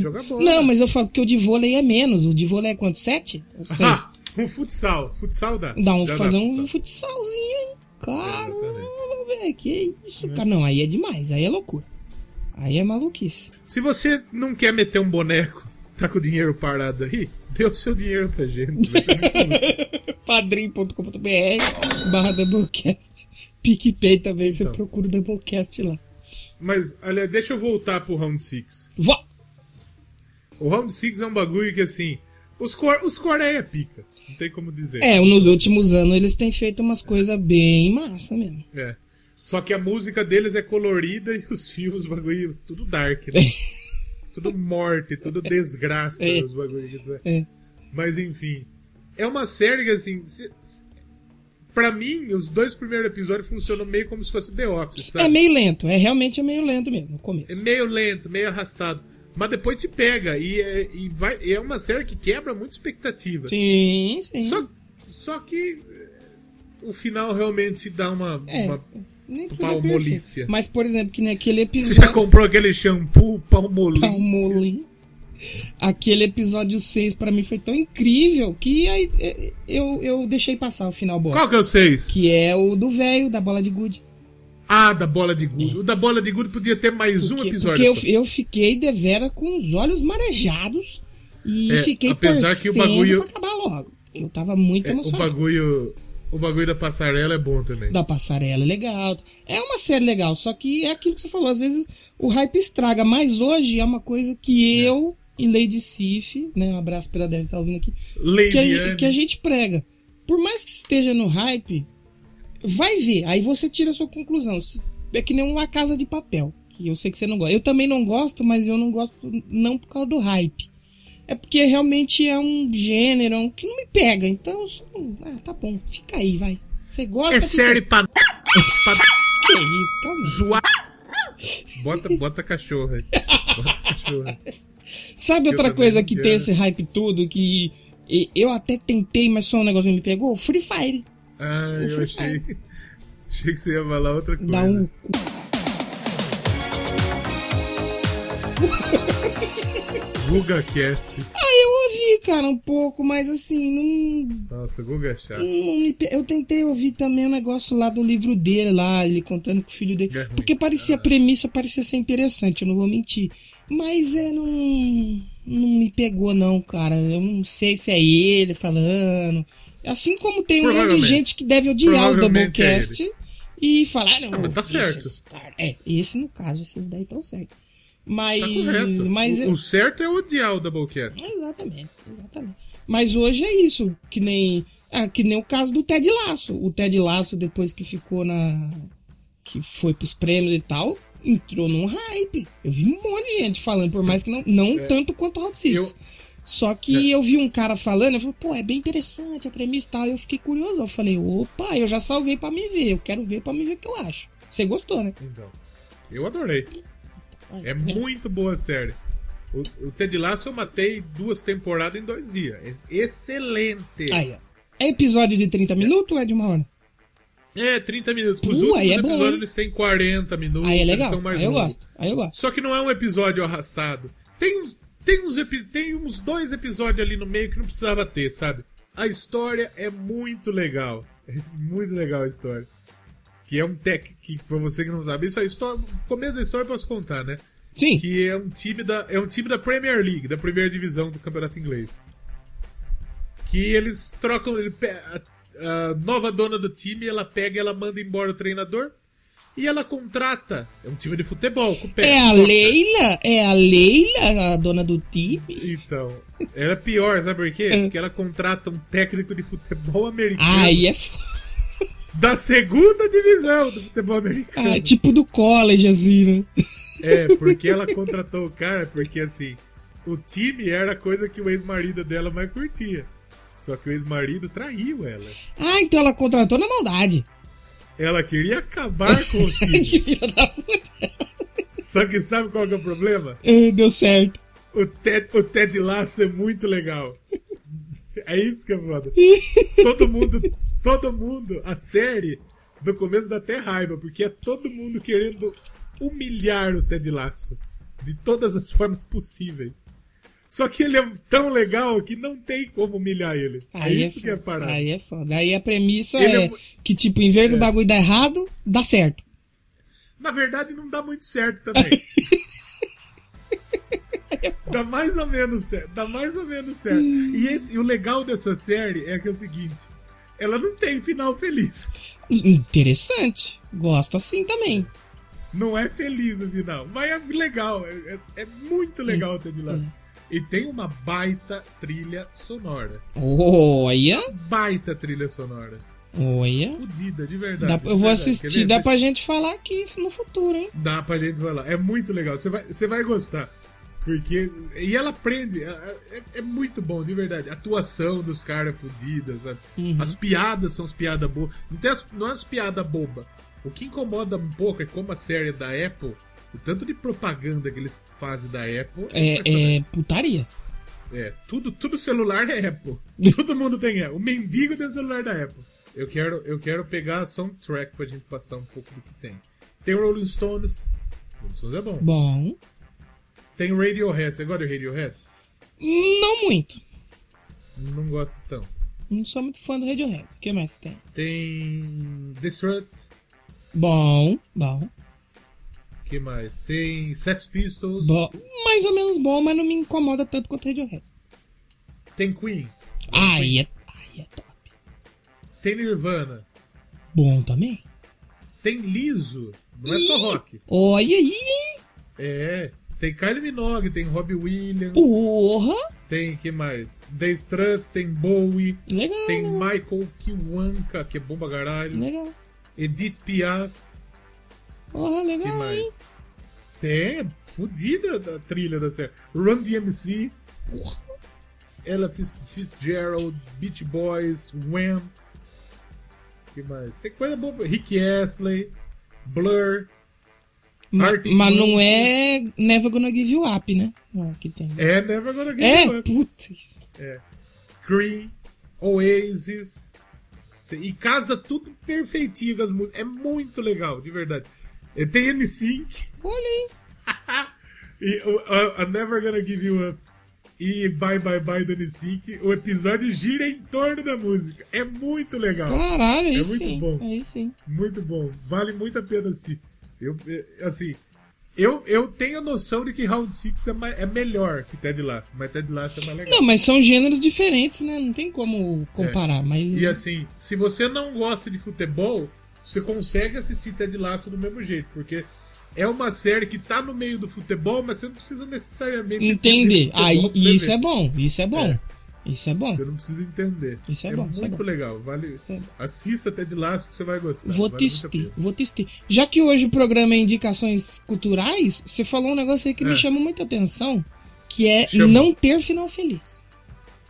jogar bola. Não, mas eu falo que o de vôlei é menos. O de vôlei é quanto? 7? 6? Ah, um futsal. Futsal dá. Fazer um futsalzinho aí. Caramba, velho, que isso, cara. Não, aí é demais, aí é loucura. Aí é maluquice. Se você não quer meter um boneco, tá com o dinheiro parado aí, dê o seu dinheiro pra gente. Padrim.com.br/Doublecast. PicPay também, você procura o Doublecast lá. Mas, aliás, deixa eu voltar pro Round 6. O Round 6 é um bagulho que, assim, os Coreia pica. Não tem como dizer. É, nos últimos anos eles têm feito umas coisas bem massa mesmo. É. Só que a música deles é colorida e os fios, o bagulho, tudo dark, né? Tudo morte, tudo desgraça, os bagulhos, né? Mas enfim, é uma série que, assim, pra mim, os 2 primeiros episódios funcionam meio como se fosse The Office, sabe? É meio lento, realmente é meio lento mesmo, no começo. É meio lento, meio arrastado, mas depois te pega, e é uma série que quebra muita expectativa. Sim, sim. Só que o final realmente dá uma palmolícia. Mas, por exemplo, que naquele episódio... Você já comprou aquele shampoo palmolícia? Palmolícia. Aquele episódio 6 pra mim foi tão incrível que aí eu deixei passar o final bosta. Qual que é o 6? Que é o do velho, da bola de gude. Ah, da bola de gude. O da bola de gude podia ter mais um episódio. Porque eu fiquei devera com os olhos marejados e fiquei torcendo que o bagulho... pra acabar logo. Eu tava muito emocionado. O bagulho da passarela é bom também. Da passarela é legal. É uma série legal, só que é aquilo que você falou. Às vezes o hype estraga, mas hoje é uma coisa que eu e Lady Sif, né? Um abraço pra ela, deve estar ouvindo aqui. Que a gente prega. Por mais que esteja no hype, vai ver. Aí você tira a sua conclusão. É que nem um La Casa de Papel, que eu sei que você não gosta. Eu também não gosto, mas eu não gosto não por causa do hype. é porque realmente é um gênero que não me pega. Então, tá bom, fica aí, vai. Você gosta... É sério pra... Que isso, calma. Zoar. Bota cachorra. Bota cachorra. Sabe outra coisa que tem esse hype todo, que eu até tentei, mas só um negócio me pegou? Free Fire. Ah, eu achei... Achei que você ia falar outra coisa. Dá um... GugaCast. Eu ouvi, cara, um pouco, mas assim, não... Nossa, Guga é chato. Eu tentei ouvir também um negócio lá do livro dele, lá, ele contando com o filho dele. Garrinha. Porque parecia, a premissa parecia ser interessante, eu não vou mentir. Mas não me pegou não, cara. Eu não sei se é ele falando... Assim como tem um monte de gente que deve odiar o Doublecast e falar... Não, mas tá certo. Esse no caso, esses daí estão certos. Mas, tá correto. Mas o certo é odiar o Doublecast. Exatamente. Mas hoje é isso, que nem o caso do Ted Lasso. O Ted Lasso, depois que ficou na... que foi pros prêmios e tal, entrou num hype. Eu vi um monte de gente falando, por mais que não tanto quanto o Howdy Six. Só que eu vi um cara falando, eu falei, pô, é bem interessante a premissa e tal. Eu fiquei curioso, eu falei, opa, eu já salvei pra me ver, eu quero ver pra me ver o que eu acho. Você gostou, né? Então, eu adorei. É muito boa a série. O Ted Lasso eu matei 2 temporadas em 2 dias. Excelente! Aí, ó. É episódio de 30 minutos ou é de 1 hora? É, 30 minutos. Os últimos episódios eles têm 40 minutos. Aí é legal, são mais aí eu gosto. Só que não é um episódio arrastado. Tem uns 2 episódios ali no meio que não precisava ter, sabe? A história é muito legal. É muito legal a história. Que é um tech, que pra você que não sabe, isso é história, começo da história eu posso contar, né? Sim. Que é um time da Premier League, da primeira divisão do campeonato inglês. Que eles trocam, a nova dona do time, ela pega, ela manda embora o treinador. E ela contrata. É um time de futebol. Com pé, é a soccer. Leila? É a Leila, a dona do time? Então. Era pior, sabe por quê? Porque ela contrata um técnico de futebol americano. Aí é da segunda divisão do futebol americano. Ah, tipo do college, assim, né? É, porque ela contratou o cara, porque assim, o time era a coisa que o ex-marido dela mais curtia. Só que o ex-marido traiu ela. Ah, então ela contratou na maldade. Ela queria acabar com o time. Só que sabe qual que é o problema? Deu certo. O Ted Lasso é muito legal. É isso que é foda. Todo mundo, a série, do começo dá até raiva, porque é todo mundo querendo humilhar o Ted Lasso. De todas as formas possíveis. Só que ele é tão legal que não tem como humilhar ele. Aí é isso que é parado. Aí é foda. Aí a premissa é que, tipo, em vez do bagulho dar errado, dá certo. Na verdade, não dá muito certo também. Dá mais ou menos certo. E o legal dessa série é que é o seguinte, ela não tem final feliz. Interessante. Gosto assim também. Não é feliz o final, mas é legal. É muito legal o Ted Lasso. E tem uma baita trilha sonora. Olha! Baita trilha sonora. Olha! Fudida, de verdade. Eu vou assistir, dá pra gente falar aqui no futuro, hein? Dá pra gente falar. É muito legal, você vai gostar. Porque... E ela prende, é muito bom, de verdade. A atuação dos caras é fudida, sabe? As piadas são as piadas boas. Não é as piadas bobas. O que incomoda um pouco é como a série da Apple... O tanto de propaganda que eles fazem da Apple é putaria. É, tudo celular é Apple. Todo mundo tem Apple. O mendigo tem o celular da Apple. Eu quero pegar a soundtrack pra gente passar um pouco do que tem. Tem Rolling Stones. Rolling Stones é bom. Bom. Tem Radiohead. Você gosta de Radiohead? Não muito. Não gosto tanto. Não sou muito fã do Radiohead. O que mais tem? Tem The Struts. Bom. O que mais? Tem Sex Pistols. Mais ou menos bom, mas não me incomoda tanto quanto Radiohead. Tem Queen. Aí é top. Tem Nirvana. Bom também. Tem Liso. Não é só rock. Olha aí. É. Tem Kylie Minogue, tem Robbie Williams. Porra. Tem, que mais? The Struts, tem Bowie. Legal. Tem Michael Kiwanka, que é bom pra caralho. Legal. Edith Piaf. Porra, legal, mais? Hein? Tem, fodida a trilha da série. Run DMC. Porra. Ella Fitzgerald, Beach Boys, Wham. Que mais? Tem coisa boa. Rick Astley, Blur. Mas não é Never Gonna Give You Up, né? Não, que tem. É Never Gonna Give You Up. Puta. É. Cream, Oasis. E casa tudo perfeitinho com as músicas. É muito legal, de verdade. Tem NSYNC. Olha aí. E I'm Never Gonna Give You Up. E Bye Bye Bye do NSYNC. O episódio gira em torno da música. É muito legal. Caralho, é muito bom. Aí sim. Muito bom. Vale muito a pena assistir. Eu tenho a noção de que Round 6 é melhor que Ted Lasso, mas Ted Lasso é mais legal. Não, mas são gêneros diferentes, né? Não tem como comparar, mas... E assim, se você não gosta de futebol, você consegue assistir Ted Lasso do mesmo jeito, porque é uma série que tá no meio do futebol, mas você não precisa necessariamente entender. Isso é bom, isso é bom. Isso é bom. Você não precisa entender. Isso é bom. Muito é bom. Legal. Vale isso. É. Assista até de Lasso que você vai gostar. Vou testar. Já que hoje o programa é indicações culturais, você falou um negócio aí que me chamou muita atenção, que é não ter final feliz.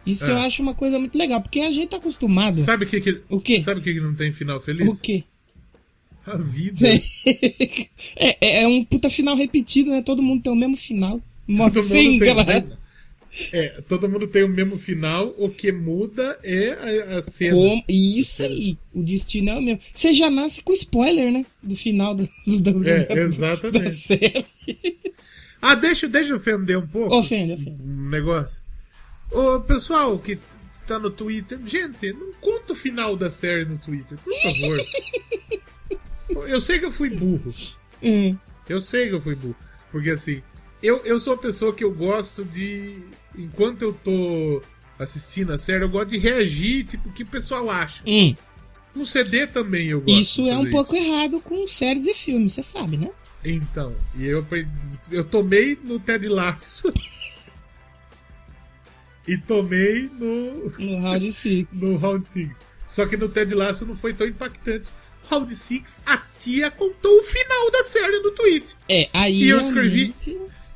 Isso eu acho uma coisa muito legal, porque a gente tá acostumado. Sabe o que... O quê? Sabe o que não tem final feliz? O quê? A vida. É um puta final repetido, né? Todo mundo tem o mesmo final. Mocinho, galera. Todo mundo tem o mesmo final, o que muda é a cena. Isso aí, o destino é o mesmo. Você já nasce com spoiler, né? Do final exatamente. Da série. Ah, deixa eu ofender um pouco. Ofende. Um negócio. Ô, pessoal que tá no Twitter, gente, não conta o final da série no Twitter, por favor. Eu sei que eu fui burro. Porque assim, eu sou uma pessoa que eu gosto de... Enquanto eu tô assistindo a série, eu gosto de reagir, tipo, o que o pessoal acha. No CD também eu gosto. Isso é um pouco errado com séries e filmes, você sabe, né? Então, e eu tomei no Ted Lasso. E tomei no Round 6. No Round 6. Só que no Ted Lasso não foi tão impactante. Round 6, a tia contou o final da série no tweet. Aí e eu escrevi...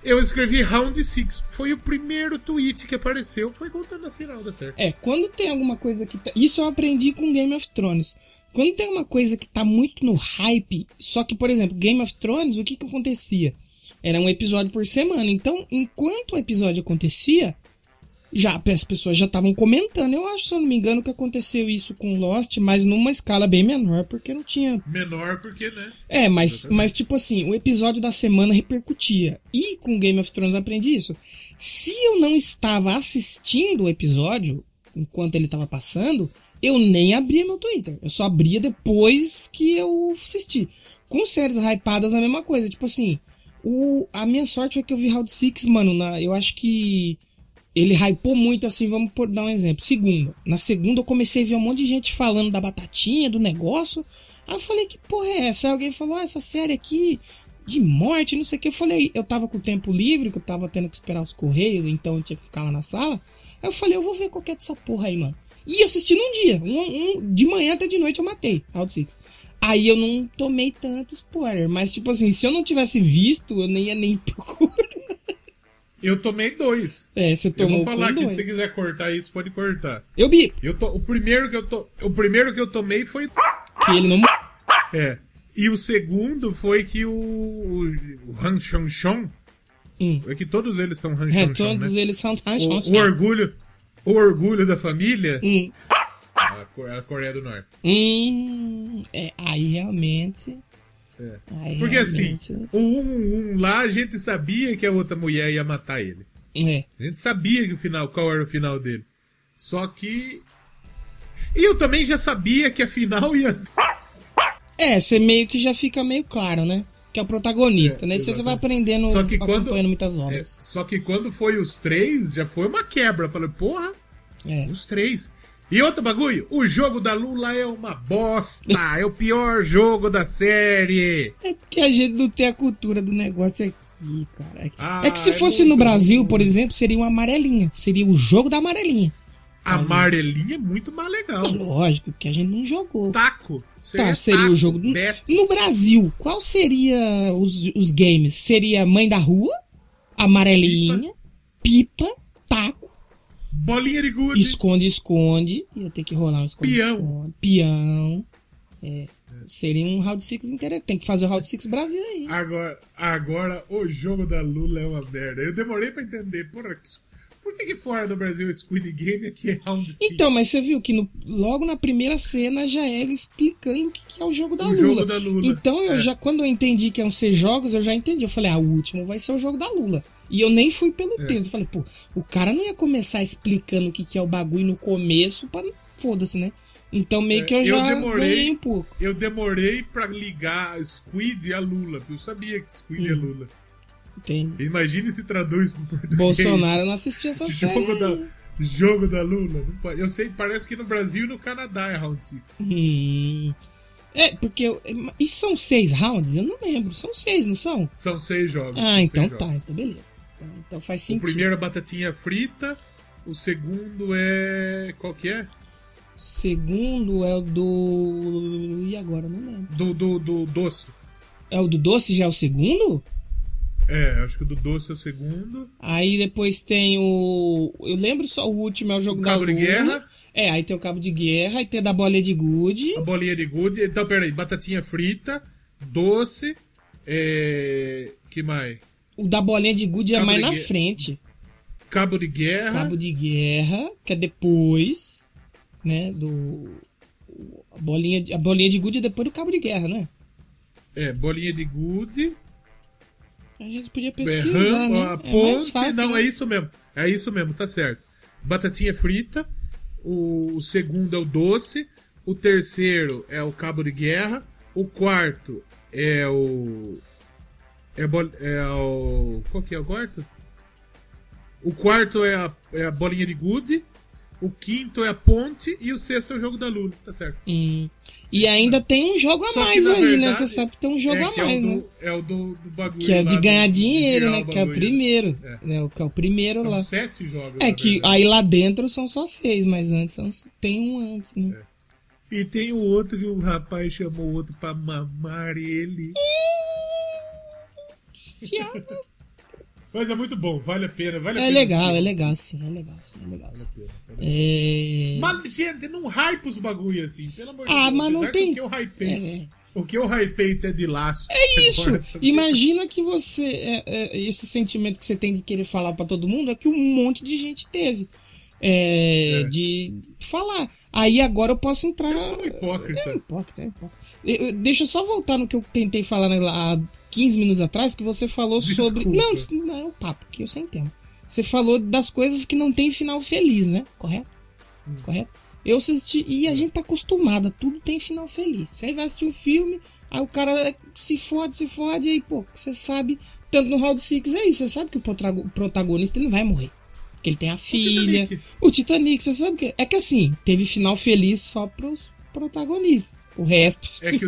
Eu escrevi Round 6. Foi o primeiro tweet que apareceu. Foi contando a final da série. Quando tem alguma coisa que... Isso eu aprendi com Game of Thrones. Quando tem uma coisa que tá muito no hype... Só que, por exemplo, Game of Thrones, o que acontecia? Era um episódio por semana. Então, enquanto o episódio acontecia... as pessoas já estavam comentando. Eu acho, se eu não me engano, que aconteceu isso com Lost, mas numa escala bem menor, porque não tinha... Menor porque, né? Mas tipo assim, o episódio da semana repercutia. E com Game of Thrones eu aprendi isso. Se eu não estava assistindo o episódio, enquanto ele estava passando, eu nem abria meu Twitter. Eu só abria depois que eu assisti. Com séries hypadas, a mesma coisa. Tipo assim, a minha sorte foi que eu vi Round 6, mano, eu acho que... Ele hypou muito, assim, dar um exemplo. Na segunda eu comecei a ver um monte de gente falando da batatinha, do negócio. Aí eu falei, que porra é essa? Aí alguém falou, essa série aqui de morte, não sei o que. Eu falei, eu tava com o tempo livre, que eu tava tendo que esperar os correios, então eu tinha que ficar lá na sala. Aí eu falei, eu vou ver qual que é dessa porra aí, mano. E assisti num dia, de manhã até de noite eu matei, Round 6. Aí eu não tomei tanto spoiler, mas tipo assim, se eu não tivesse visto, eu nem ia nem procurar. Eu tomei 2. Você tomou. Eu vou falar que se você quiser cortar isso, pode cortar. Eu bico. O primeiro que eu tomei foi... Que ele não... E o segundo foi que o Han Shang-Chong... É que todos eles são Han Shang-Chong, todos eles são Han Shang-Chong. O orgulho da família... A Coreia do Norte. Aí realmente... Porque realmente... assim, o lá a gente sabia que a outra mulher ia matar ele. A gente sabia que qual era o final dele. Só que... E eu também já sabia que a final ia... Você meio que já fica meio claro, né? Que é o protagonista, né? Exatamente. Você vai aprendendo, só que acompanhando muitas obras. Só que quando foi os três, já foi uma quebra. Eu falei, porra, os três... E outro bagulho, o jogo da Lula é uma bosta, é o pior jogo da série. É porque a gente não tem a cultura do negócio aqui, cara. É que se fosse no Brasil, por exemplo, seria uma amarelinha, seria o jogo da amarelinha. Amarelinha é muito mais legal. Lógico, porque a gente não jogou. Taco. Seria o jogo do... No Brasil, qual seria os games? Seria Mãe da Rua, Amarelinha, Pipa Taco. Bolinha de gude. Esconde, esconde. Ia ter que rolar um esconde. Peão. Esconde. Peão. É. Seria um Round 6 inteiro. Tem que fazer o Round 6 Brasil aí. Agora, o jogo da Lula é uma merda. Eu demorei pra entender. Porra, por que fora do Brasil Squid Game aqui é Round 6? Então, mas você viu que logo na primeira cena já é explicando o que é o jogo da Lula. O jogo da Lula. Então, quando eu entendi que iam ser jogos, eu já entendi. Eu falei, o último vai ser o jogo da Lula. E eu nem fui pelo texto. Eu falei, pô, o cara não ia começar explicando o que é o bagulho no começo pra... Foda-se, né? Então meio que eu já demorei um pouco. Eu demorei pra ligar Squid e a Lula, porque eu sabia que Squid é Lula. Entendi. Imagina se traduz pro português. Bolsonaro não assistia essa série. Jogo da Lula. Eu sei, parece que no Brasil e no Canadá é Round 6. É, porque... E são 6 rounds? Eu não lembro. São 6, não são? São 6 jogos. Ah, então tá. Então beleza. Então faz sentido. O primeiro é batatinha frita. O segundo é... Qual que é? Segundo é o do... E agora? Não lembro. Do doce. É o do doce já é o segundo? É, acho que o do doce é o segundo. Aí depois tem o... Eu lembro só o último, é o jogo da Lula. Cabo de guerra. É, aí tem o cabo de guerra, aí tem a da bolinha de gude. A bolinha de gude. Então, peraí, batatinha frita, doce, que mais? O da bolinha de gude é mais na frente. Cabo de guerra. Cabo de guerra, que é depois... Né, a bolinha de gude é depois do cabo de guerra, né? É, bolinha de gude. A gente podia pesquisar, né? Ponte, é fácil, não, né? É isso mesmo, tá certo. Batatinha frita, o segundo é o doce, o terceiro é o cabo de guerra, o quarto é o... Qual que é o quarto? O quarto é a bolinha de gude. O quinto é a ponte e o sexto é o jogo da Lula, tá certo? E ainda tem um jogo a mais aí, verdade, né? Você sabe que tem um jogo a mais, né? É o do bagulho. Que é de ganhar dinheiro, né? Que é o primeiro. Que é o primeiro são lá. São 7 jogos. É que verdade. Aí lá dentro são só 6, mas antes tem um antes, né? É. E tem o outro que o rapaz chamou o outro pra mamar ele. Mas é muito bom, vale a pena, vale a pena. É legal, sim. Mas, gente, não hype os bagulho assim, pelo amor de Deus. Ah, mas não tem... O que eu hypei até de laço. É isso, imagina que você... esse sentimento que você tem de querer falar pra todo mundo é que um monte de gente teve. De falar. Aí agora eu posso entrar... Eu sou um hipócrita. É um hipócrita. Deixa eu só voltar no que eu tentei falar há 15 minutos atrás, que você falou sobre... Não, é um papo, que eu sem tempo. Você falou das coisas que não tem final feliz, né? Correto? Eu assisti, e a gente tá acostumada, tudo tem final feliz. Você vai assistir um filme, aí o cara se fode, aí, pô, você sabe, tanto no Round 6 é isso, você sabe que o protagonista ele não vai morrer. Porque ele tem a filha, o Titanic, você sabe o que... É que assim, teve final feliz só pros protagonistas. O resto é que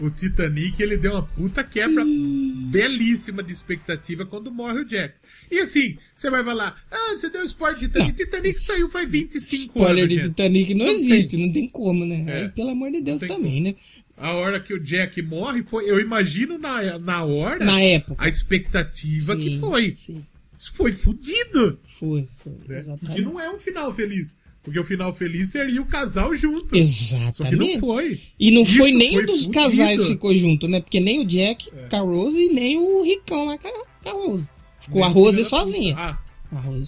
o Titanic ele deu uma puta quebra belíssima de expectativa quando morre o Jack. E assim, você vai falar, você deu spoiler de Titanic. Não, Titanic saiu faz 25 spoiler anos. Spoiler de gente. Titanic não existe, não tem como, né? Aí, pelo amor de Deus também, como, né? A hora que o Jack morre foi, eu imagino na hora, na época, a expectativa que foi. Sim. Isso foi fudido. Foi, né? Exatamente. Que não é um final feliz. Porque o final feliz seria o casal junto. Exatamente. Só que não foi. E não foi nem um dos casais ficou junto, né? Porque nem o Jack Carroso e nem o Ricão lá Carroso. Ficou a Rose sozinha.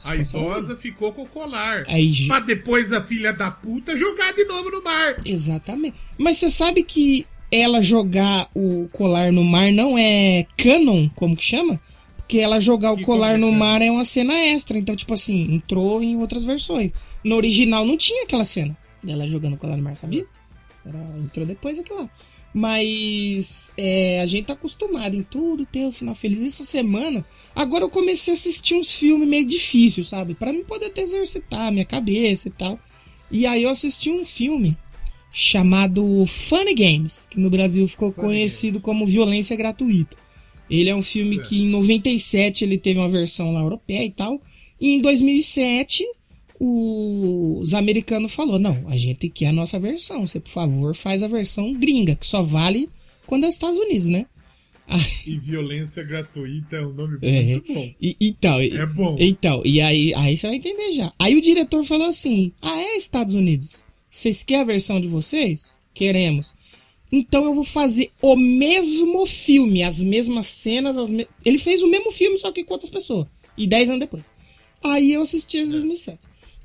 A idosa ficou com o colar. Pra depois a filha da puta jogar de novo no mar. Exatamente. Mas você sabe que ela jogar o colar no mar não é canon, como que chama? Porque ela jogar o colar no mar é uma cena extra. Então, tipo assim, entrou em outras versões. No original não tinha aquela cena dela jogando o colar no mar, sabia? Entrou depois aquilo lá. Mas a gente tá acostumado em tudo ter o final feliz. Essa semana, agora eu comecei a assistir uns filmes meio difíceis, sabe? Pra mim poder até exercitar a minha cabeça e tal. E aí eu assisti um filme chamado Funny Games, que no Brasil ficou conhecido como Violência Gratuita. Ele é um filme que em 97 ele teve uma versão lá europeia e tal. E em 2007 os americanos falaram, não, a gente quer a nossa versão. Você, por favor, faz a versão gringa, que só vale quando é os Estados Unidos, né? E violência gratuita é um nome muito bom. Então, e aí você vai entender já. Aí o diretor falou assim: ah, é, Estados Unidos, vocês querem a versão de vocês? Queremos. Então eu vou fazer o mesmo filme, as mesmas cenas. Ele fez o mesmo filme, só que com outras pessoas. E 10 anos depois. Aí eu assisti em 2007.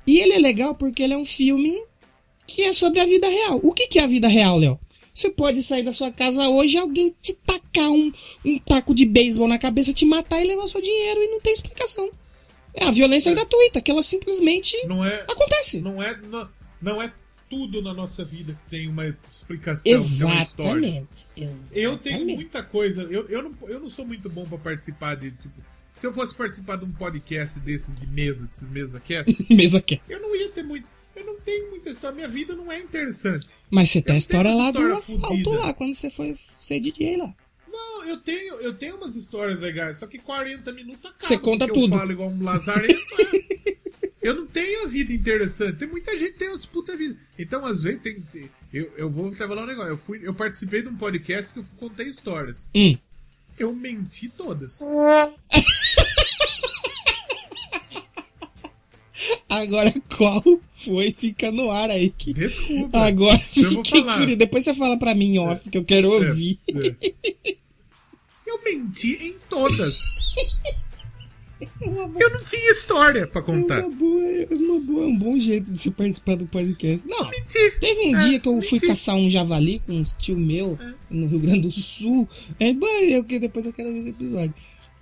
E ele é legal porque ele é um filme que é sobre a vida real. O que é a vida real, Léo? Você pode sair da sua casa hoje e alguém te tacar um taco de beisebol na cabeça, te matar e levar seu dinheiro, e não tem explicação. É a violência gratuita, que ela simplesmente acontece. Não é tudo na nossa vida que tem uma explicação, exatamente, uma história. Exatamente. Eu tenho muita coisa, eu não sou muito bom pra participar de... Tipo, se eu fosse participar de um podcast desses de mesa, desses mesa-cast, eu não ia ter muito... Eu não tenho muita história, minha vida não é interessante. Mas você tem a história lá do assalto lá, quando você foi ser DJ lá. Não, eu tenho umas histórias legais, só que 40 minutos acaba. Você conta tudo. Eu falo igual um lazarento. Eu não tenho a vida interessante. Tem muita gente que tem umas puta vida. Então, às vezes, tem eu vou te falar um negócio. Eu participei de um podcast que eu contei histórias. Eu menti todas. Agora qual foi? Fica no ar aí. Que... Desculpa. Agora fica. Depois você fala pra mim, ó, que eu quero ouvir. Eu menti em todas. Eu não tinha história pra contar. É um bom jeito de se participar do podcast. Não, mentir. Teve um dia que eu fui caçar um javali com um tio meu no Rio Grande do Sul. Depois eu quero ver esse episódio.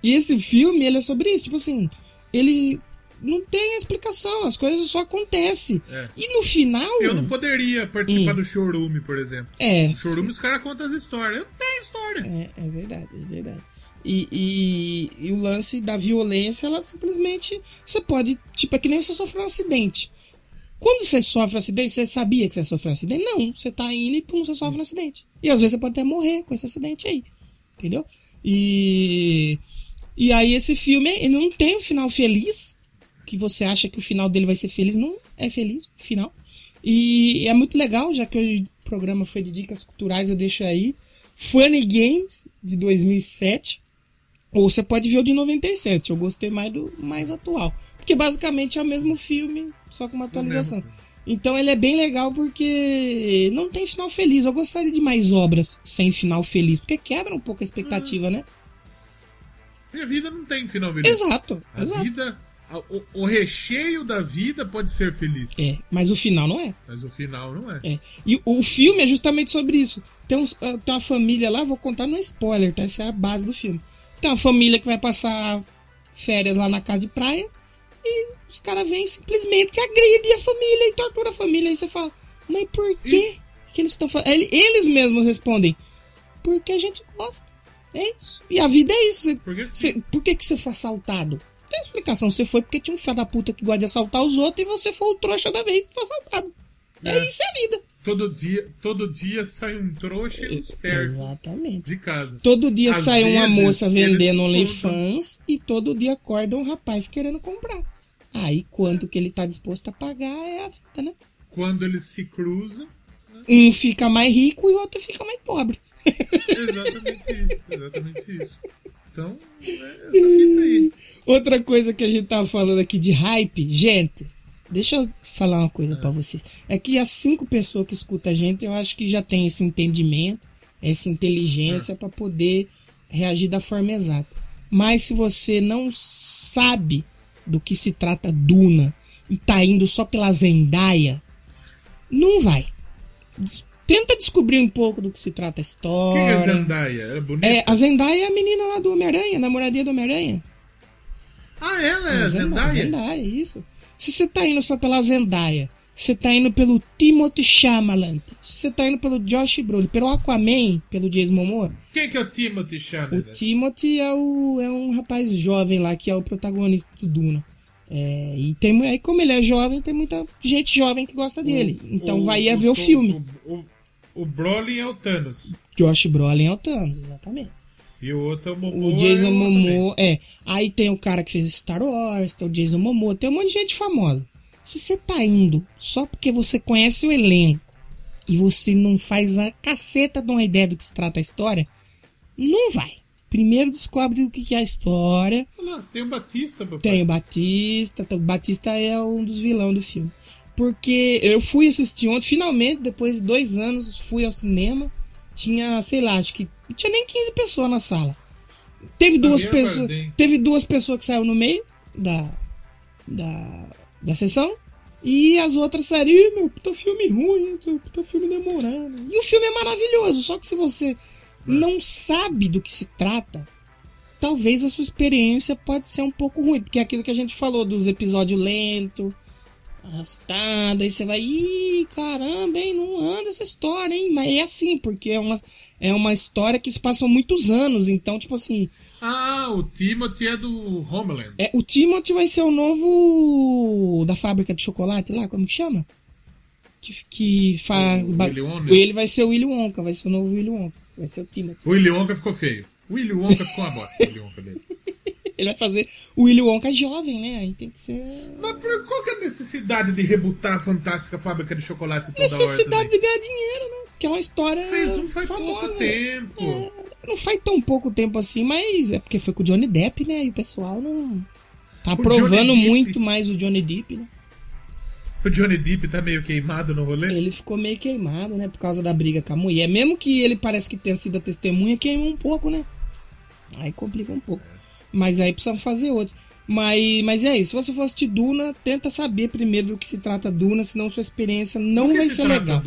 E esse filme, ele é sobre isso. Tipo assim, ele... Não tem explicação, as coisas só acontecem. E no final... Eu não poderia participar do showroom, por exemplo. No showroom os caras contam as histórias. Eu não tenho história. É verdade, é verdade. E o lance da violência, ela simplesmente... Você pode... Tipo, é que nem você sofreu um acidente. Quando você sofre um acidente, você sabia que você sofreu um acidente? Não, você tá indo e pum, você sofre um acidente. E às vezes você pode até morrer com esse acidente aí. Entendeu? E aí esse filme, ele não tem um final feliz... que você acha que o final dele vai ser feliz, não é feliz, o final. E é muito legal, já que hoje o programa foi de dicas culturais, eu deixo aí Funny Games, de 2007, ou você pode ver o de 97, eu gostei mais do mais atual, porque basicamente é o mesmo filme, só com uma atualização. Então ele é bem legal porque não tem final feliz. Eu gostaria de mais obras sem final feliz, porque quebra um pouco a expectativa, né? Minha vida não tem final feliz. Exato. Vida... O recheio da vida pode ser feliz. Mas o final não é. E o filme é justamente sobre isso. Tem uma família lá, vou contar no spoiler, tá? Essa é a base do filme. Tem uma família que vai passar férias lá na casa de praia e os caras vêm e simplesmente agredem a família e tortura a família. Aí você fala, mas por que eles estão fazendo? Eles mesmos respondem, porque a gente gosta. É isso. E a vida é isso. Por que você foi assaltado? Não tem explicação, você foi porque tinha um filho da puta que gosta de assaltar os outros e você foi o trouxa da vez que foi assaltado. Isso é a vida. Todo dia sai um trouxa e uns perde de casa. Todo dia sai uma moça vendendo OnlyFans e todo dia acorda um rapaz querendo comprar. Aí quanto que ele tá disposto a pagar é a vida, né? Quando eles se cruzam, né? Um fica mais rico e o outro fica mais pobre. Exatamente isso. Então, essa fita aí. Outra coisa que a gente tava falando aqui de hype, gente, deixa eu falar uma coisa pra vocês. É que as 5 pessoas que escutam a gente, eu acho que já tem esse entendimento, essa inteligência pra poder reagir da forma exata. Mas se você não sabe do que se trata Duna e tá indo só pela Zendaya, não vai. Tenta descobrir um pouco do que se trata a história. Quem é a Zendaya? É bonita? A Zendaya é a menina lá do Homem-Aranha, a namoradinha do Homem-Aranha. Ah, ela é a Zendaya? Zendaya, isso. Se você tá indo só pela Zendaya, você tá indo pelo Timothée Chalamet, se você tá indo pelo Josh Brolin, pelo Aquaman, pelo Jason Momoa... Quem que é o Timothée Chalamet? O Timothée é um rapaz jovem lá, que é o protagonista do Duna. E como ele é jovem, tem muita gente jovem que gosta dele. Então vai ir ver o filme. O Brolin é o Thanos. Josh Brolin é o Thanos, exatamente. E o outro é o Momoa. O Jason Momoa, Aí tem o cara que fez Star Wars, tem o Jason Momoa, tem um monte de gente famosa. Se você tá indo só porque você conhece o elenco e você não faz a caceta de uma ideia do que se trata a história, não vai. primeiro descobre o que é a história. Olha, tem o Batista, papai. Tem o Batista. O Batista é um dos vilões do filme. Porque eu fui assistir ontem, finalmente, depois de 2 anos, fui ao cinema. Tinha, sei lá, acho que não tinha nem 15 pessoas na sala. Teve duas pessoas que saíram no meio da sessão. E as outras saíram, ih, meu, puta filme ruim, puta filme demorando. E o filme é maravilhoso, só que se você não sabe do que se trata, talvez a sua experiência pode ser um pouco ruim, porque é aquilo que a gente falou dos episódios lentos, arrastado, aí você vai, ih, caramba, hein, não anda essa história, hein, mas é assim, porque é uma história que se passam muitos anos, então, tipo assim... Ah, o Timothy é do Homeland. É, o Timothy vai ser o novo da fábrica de chocolate lá, como que chama? Ele vai ser o Willy Wonka, vai ser o novo Willy Wonka. Vai ser o Timothy. O Willy Wonka ficou feio. O Willy Wonka ficou uma bosta, o Willy Wonka dele. Ele vai fazer o Willy Wonka jovem, né? Aí tem que ser... Mas por qual que é a necessidade de rebutar a fantástica fábrica de chocolate toda hora? Necessidade de ganhar dinheiro, né? Que é uma história fez um faz famosa. Pouco tempo. É, não faz tão pouco tempo assim, mas é porque foi com o Johnny Depp, né? E o pessoal não... Tá aprovando muito mais o Johnny Depp, né? O Johnny Depp tá meio queimado no rolê? Ele ficou meio queimado, né? Por causa da briga com a mulher. Mesmo que ele parece que tenha sido a testemunha, queimou um pouco, né? Aí complica um pouco. Mas aí precisamos fazer outro. Mas é isso. Se você for assistir Duna, tenta saber primeiro do que se trata Duna, senão sua experiência não vai ser legal.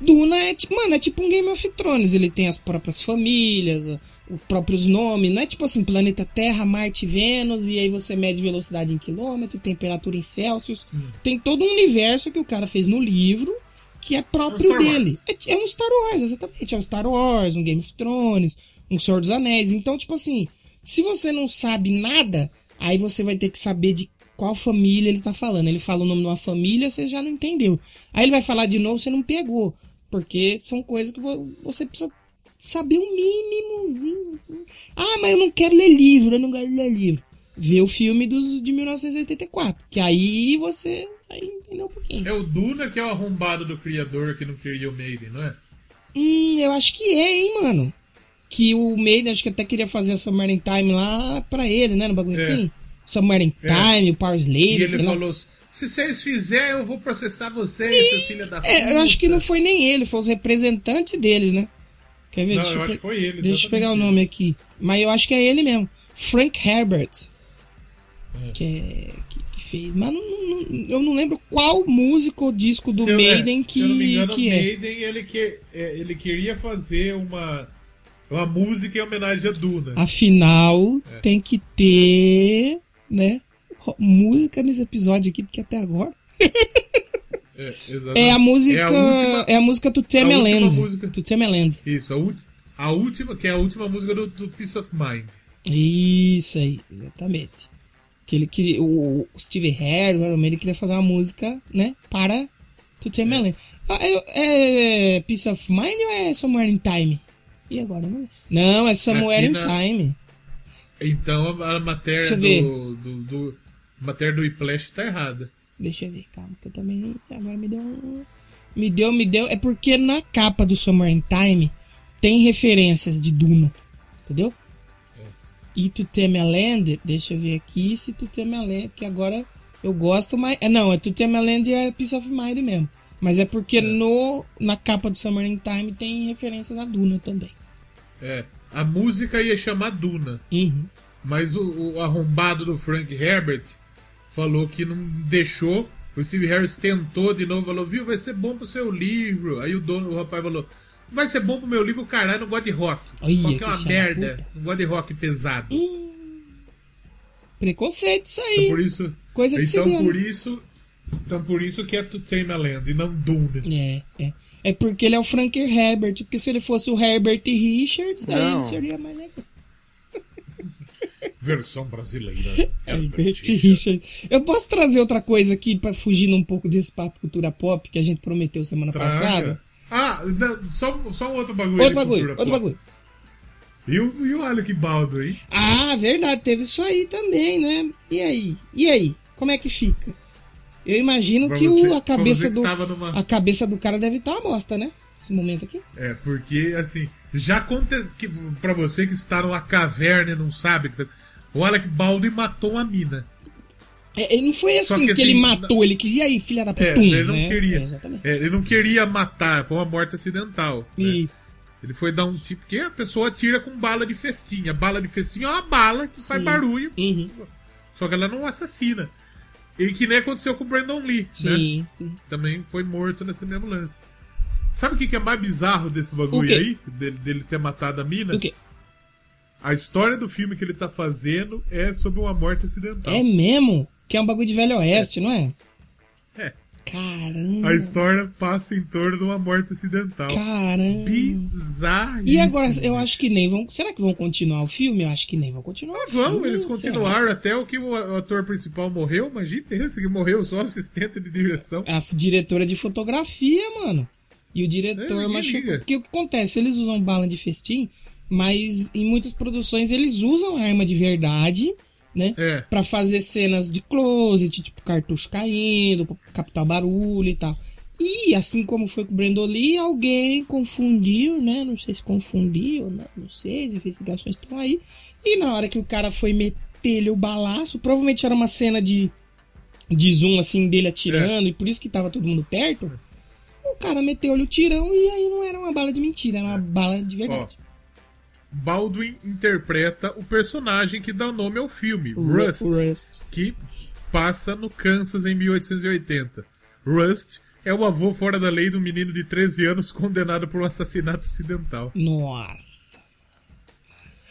Duna é tipo, mano, é tipo um Game of Thrones. Ele tem as próprias famílias, os próprios nomes. Não é tipo assim, planeta Terra, Marte, Vênus, e aí você mede velocidade em quilômetro, temperatura em Celsius. Tem todo um universo que o cara fez no livro que é próprio dele. É um Star Wars, exatamente. É um Star Wars, um Game of Thrones, um Senhor dos Anéis. Então, tipo assim, se você não sabe nada... Aí você vai ter que saber de qual família ele tá falando. Ele fala o nome de uma família, você já não entendeu. Aí ele vai falar de novo, você não pegou. Porque são coisas que você precisa saber um mínimozinho. Assim. Ah, mas eu não quero ler livro, eu não quero ler livro. Vê o filme de 1984, que aí você vai entender um pouquinho. É o Duna que é o arrombado do criador que não criou o Maiden, não é? Eu acho que é, hein, mano. Que o Maiden, acho que até queria fazer a Summer Time lá pra ele, né? No bagulho assim. Summer Time, o Power Slave. E ele falou: se vocês fizerem, eu vou processar vocês, seus filhos da puta. Eu acho que não foi nem ele, foi os representantes deles, né? Quer ver? Não, eu acho que foi ele. Deixa eu pegar o nome aqui. Mas eu acho que é ele mesmo. Frank Herbert. Que fez. Mas eu não lembro qual música ou disco do Maiden que. Se eu não me engano, o Maiden, ele queria fazer uma música em homenagem a Duna. Afinal, tem que ter, né, música nesse episódio aqui, porque até agora... é a música... É a música do Temeland. Isso, a última, que é a última música do Peace of Mind. Isso aí, exatamente. Que ele queria, o Steve Harris, ele queria fazer uma música, né, para To Temeland. É Peace of Mind ou é Somewhere in Time? E agora? Não, é Somewhere in Time. Então a matéria do Whiplash tá errada. Deixa eu ver, calma, que eu também... Agora me deu um... Me deu... É porque na capa do Somewhere in Time tem referências de Duna, entendeu? E To Temeland, deixa eu ver aqui se To Temeland... Porque agora eu gosto mais... Não, é To Temeland e é Peace of Mind mesmo. Mas é porque na capa do Summer in Time tem referências a Duna também. A música ia chamar Duna. Uhum. Mas o arrombado do Frank Herbert falou que não deixou. O Steve Harris tentou de novo, falou, viu, vai ser bom pro seu livro. Aí o rapaz falou, vai ser bom pro meu livro, caralho, não gosto de rock. Rock é uma merda, puta. Não gosto de rock pesado. Preconceito isso aí. Então por isso, coisa que então, por isso... Então por isso que é To Tame a Land e não Duna. É porque ele é o Frank Herbert. Porque se ele fosse o Herbert Richards, daí não seria mais legal. Versão brasileira. Herbert Richards. Eu posso trazer outra coisa aqui pra fugir um pouco desse papo cultura pop que a gente prometeu semana passada? Ah, não, só um outro bagulho. Outro bagulho. E o Alec Baldo aí? Ah, verdade. Teve isso aí também, né? E aí? Como é que fica? Eu imagino pra que a cabeça do cara deve estar uma bosta, né? Esse momento aqui. Porque, assim, Já conta pra você que está numa caverna e não sabe. O Alec Baldwin matou uma mina. É, ele não foi assim que ele matou, ele queria aí, filha da puta. Ele não queria. Ele não queria matar, foi uma morte acidental. Isso. Né? Ele foi dar um tipo, porque a pessoa atira com bala de festinha. Bala de festinha é uma bala que faz barulho. Uhum. Só que ela não assassina. E que nem aconteceu com o Brandon Lee, sim, né? Sim. Também foi morto nesse mesmo lance. Sabe o que é mais bizarro desse bagulho aí? Dele ter matado a mina? O quê? A história do filme que ele tá fazendo é sobre uma morte acidental. É mesmo? Que é um bagulho de Velho Oeste, não é? É. Caramba. A história passa em torno de uma morte acidental. Caramba. Bizarríssimo. E agora, eu acho que nem vão... Será que vão continuar o filme? Eu acho que nem vão continuar. Ah, vão. Eles continuaram até o que o ator principal morreu. Imagina esse que morreu só assistente de direção. A diretora de fotografia, mano. E o diretor machucou. Porque o que acontece? Eles usam bala de festim, mas em muitas produções eles usam arma de verdade... Né? É. Pra fazer cenas de closet, tipo cartucho caindo, captar barulho e tal. E assim como foi com o Brandon Lee, alguém confundiu, né? Não sei se confundiu, não sei, as investigações estão aí. E na hora que o cara foi meter-lhe o balaço, provavelmente era uma cena de zoom assim dele atirando, e por isso que tava todo mundo perto. O cara meteu-lhe o tirão e aí não era uma bala de mentira, era uma bala de verdade. Ó. Baldwin interpreta o personagem que dá nome ao filme, Rust, que passa no Kansas em 1880. Rust é o avô fora da lei do menino de 13 anos condenado por um assassinato acidental. Nossa.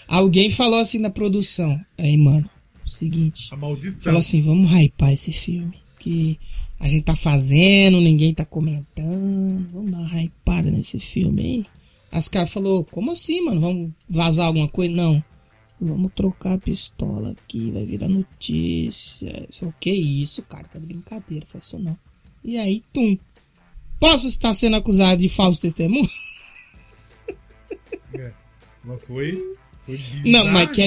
Alguém falou assim na produção. Aí, mano, seguinte. A maldição. Falou assim, vamos hypar esse filme, que a gente tá fazendo, ninguém tá comentando. Vamos dar uma hypada nesse filme, hein? As caras falaram, como assim, mano? Vamos vazar alguma coisa? Não. Vamos trocar a pistola aqui, vai virar notícia. O que é isso, cara? Tá de brincadeira, faz isso não. E aí, posso estar sendo acusado de falso testemunho? Mas foi bizarro. Não, mas que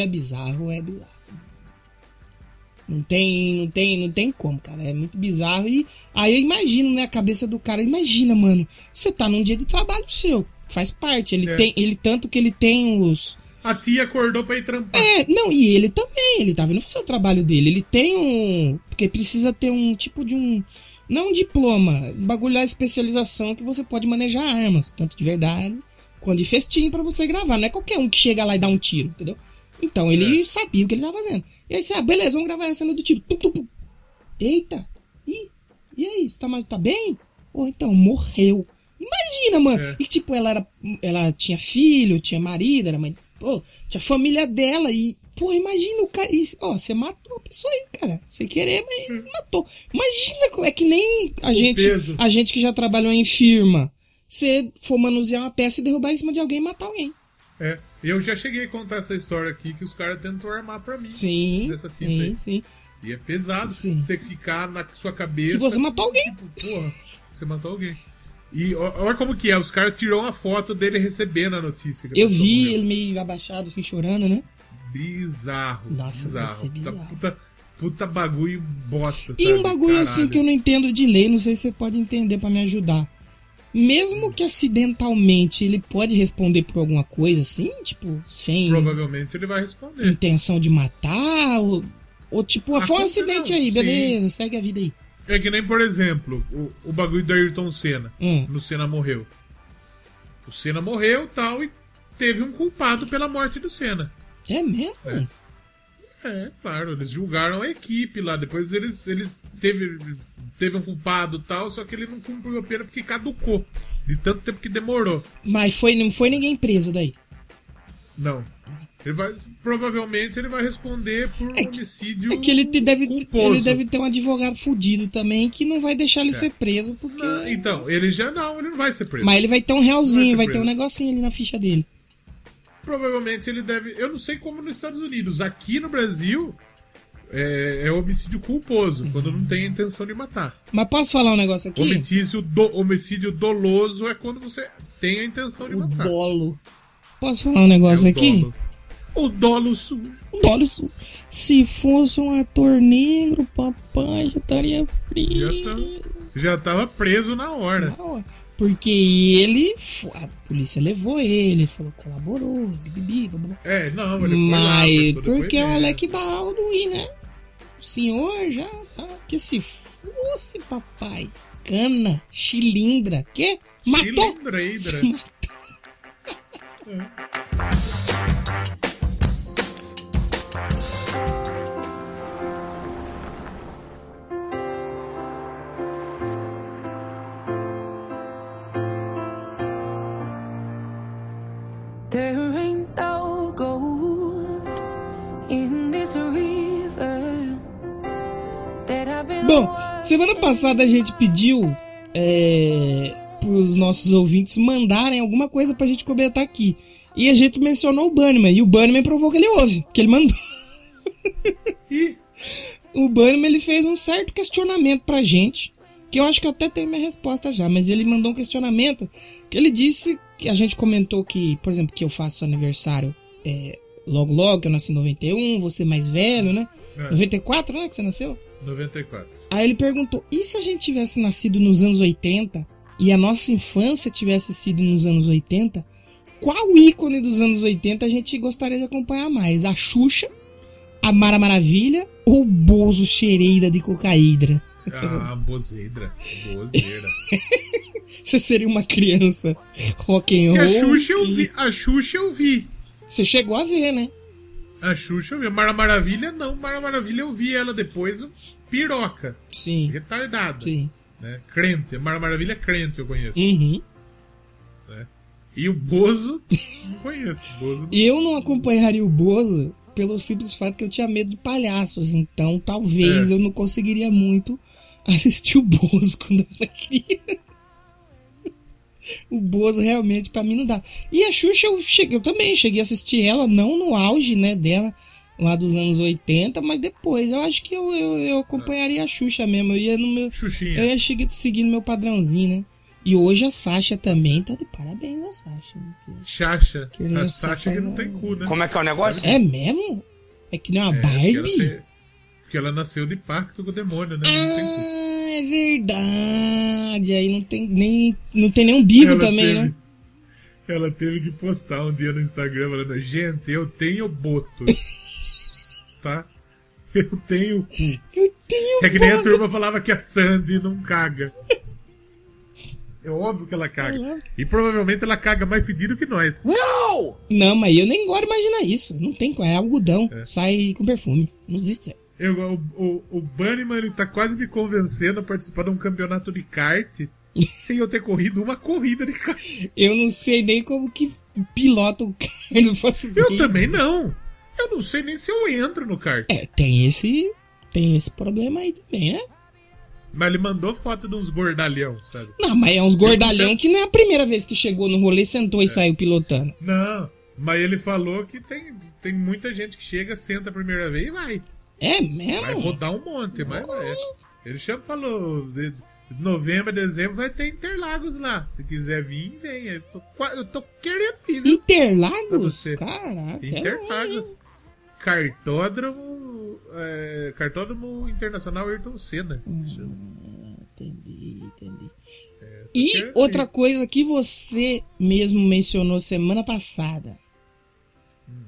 é bizarro. Não tem como, cara. É muito bizarro. E aí eu imagino, né, a cabeça do cara. Imagina, mano, você tá num dia de trabalho seu. Faz parte. Ele tem os... A tia acordou pra ir trampar. E ele também. Ele tá vindo fazer o trabalho dele. Ele tem um... Porque precisa ter um tipo de um... Não um diploma. Um bagulho lá, especialização, que você pode manejar armas. Tanto de verdade, quanto de festim, pra você gravar. Não é qualquer um que chega lá e dá um tiro, entendeu? Então, ele sabia o que ele tava fazendo. E aí você, beleza, vamos gravar a cena do tiro. Eita! E aí, você tá bem? Ou então, morreu. Imagina, mano. É. E tipo, ela tinha filho, tinha marido, era mãe. Pô, tinha família dela. E, pô, imagina o cara. E, ó, você matou a pessoa aí, cara. Sem querer, mas matou. Imagina, é que nem a gente que já trabalhou em firma. Você for manusear uma peça e derrubar em cima de alguém e matar alguém. É. Eu já cheguei a contar essa história aqui que os caras tentou armar pra mim. Sim, dessa fita aí. Sim. E é pesado você ficar na sua cabeça... Que você matou alguém. Tipo, porra, você matou alguém. E olha como que é, os caras tiraram uma foto dele recebendo a notícia. Eu vi ele meio abaixado, assim, chorando, né? Bizarro. Nossa, bizarro. Puta bagulho bosta, sabe? E um bagulho assim que eu não entendo de lei, não sei se você pode entender pra me ajudar. Mesmo que acidentalmente, ele pode responder por alguma coisa assim, tipo, sem... Provavelmente ele vai responder. Intenção de matar, ou tipo, foi um acidente aí, beleza, segue a vida aí. É que nem, por exemplo, o bagulho do Ayrton Senna, no Senna morreu. O Senna morreu, tal, e teve um culpado pela morte do Senna. É mesmo? É, claro, eles julgaram a equipe lá, depois eles teve um culpado e tal, só que ele não cumpriu a pena porque caducou, de tanto tempo que demorou. Mas não foi ninguém preso daí? Não. Provavelmente ele vai responder por homicídio culposo. É que ele deve ter um advogado fudido também, que não vai deixar ele ser preso, porque... Não, então, ele não vai ser preso. Mas ele vai ter um realzinho, vai ter um negocinho ali na ficha dele. Provavelmente ele deve... Eu não sei como nos Estados Unidos. Aqui no Brasil, é homicídio culposo, quando não tem a intenção de matar. Mas posso falar um negócio aqui? Homicídio doloso é quando você tem a intenção de matar. O dolo. Posso falar um negócio aqui? Dolo. O dolo sujo. Se fosse um ator negro, papai já estaria preso. Já tava preso na hora. Porque ele... A polícia levou ele, falou, colaborou, bibibi, blá. É, não, ele mas foi lá, porque é o Alec Baldwin, né? O senhor já tá... Porque se fosse, papai, cana, chilindra, quê? Matou! Chilindra. Matou. There ain't no gold in this river that I've been. Bom, semana passada a gente pediu pros nossos ouvintes mandarem alguma coisa pra gente comentar aqui. E a gente mencionou o Bunnyman. E o Bunnyman provou que ele ouve, que ele mandou. O Bunnyman, ele fez um certo questionamento pra gente, que eu acho que eu até tenho minha resposta já, mas ele mandou um questionamento que ele disse, que a gente comentou que, por exemplo, que eu faço aniversário logo, que eu nasci em 91, você mais velho, né? É. 94, né, que você nasceu? 94. Aí ele perguntou, e se a gente tivesse nascido nos anos 80 e a nossa infância tivesse sido nos anos 80, qual ícone dos anos 80 a gente gostaria de acompanhar mais? A Xuxa, a Mara Maravilha ou o Bozo Xereira de Cocaídra? Ah, Bozeira. Você seria uma criança rock'n'roll. A Xuxa eu vi. Você chegou a ver, né? A Xuxa eu vi. Mara Maravilha não. Mara Maravilha eu vi ela depois. Piroca. Sim. Retardada. Sim. Né? Crente. Mara Maravilha crente eu conheço. Uhum. Né? E o Bozo não conheço. E eu não acompanharia o Bozo pelo simples fato que eu tinha medo de palhaços. Então talvez eu não conseguiria muito assistir o Bozo quando eu era criança. O Bozo realmente pra mim não dá. E a Xuxa eu também cheguei a assistir ela, não no auge, né, dela, lá dos anos 80, mas depois. Eu acho que eu acompanharia a Xuxa mesmo. Eu ia no meu. Xuxinha. Eu ia seguindo meu padrãozinho, né? E hoje a Sasha também tá de parabéns, a Sasha. Sasha. A Sasha que não tem cu, né? Como é que é o negócio? É mesmo? É que nem uma Barbie? Porque ela nasceu de pacto com o demônio, né? Não tem cu. É verdade, aí não tem nem umbigo também, né? Ela teve que postar um dia no Instagram falando, gente, eu tenho boto, tá? Eu tenho cu. É que nem a turma falava que a Sandy não caga. É óbvio que ela caga. E provavelmente ela caga mais fedido que nós. Não! Não, mas eu nem gosto de imaginar isso. Não tem, é algodão, sai com perfume. Não existe. O Bunnyman, ele tá quase me convencendo a participar de um campeonato de kart sem eu ter corrido uma corrida de kart. Eu não sei nem como que pilota o kart. Eu também não. Eu não sei nem se eu entro no kart. É, tem esse problema aí também, né? Mas ele mandou foto de uns gordalhão, sabe? Não, mas é uns gordalhão que não é a primeira vez que chegou no rolê, sentou e saiu pilotando. Não, mas ele falou que tem muita gente que chega, senta a primeira vez e vai. É mesmo? Vai rodar um monte, mas vai. Ele falou, novembro, dezembro vai ter Interlagos lá. Se quiser vir, vem. Eu tô querendo ir. Viu? Interlagos? Caraca. Interlagos. Cartódromo Internacional Ayrton Senna. Entendi. E outra coisa que você mesmo mencionou semana passada.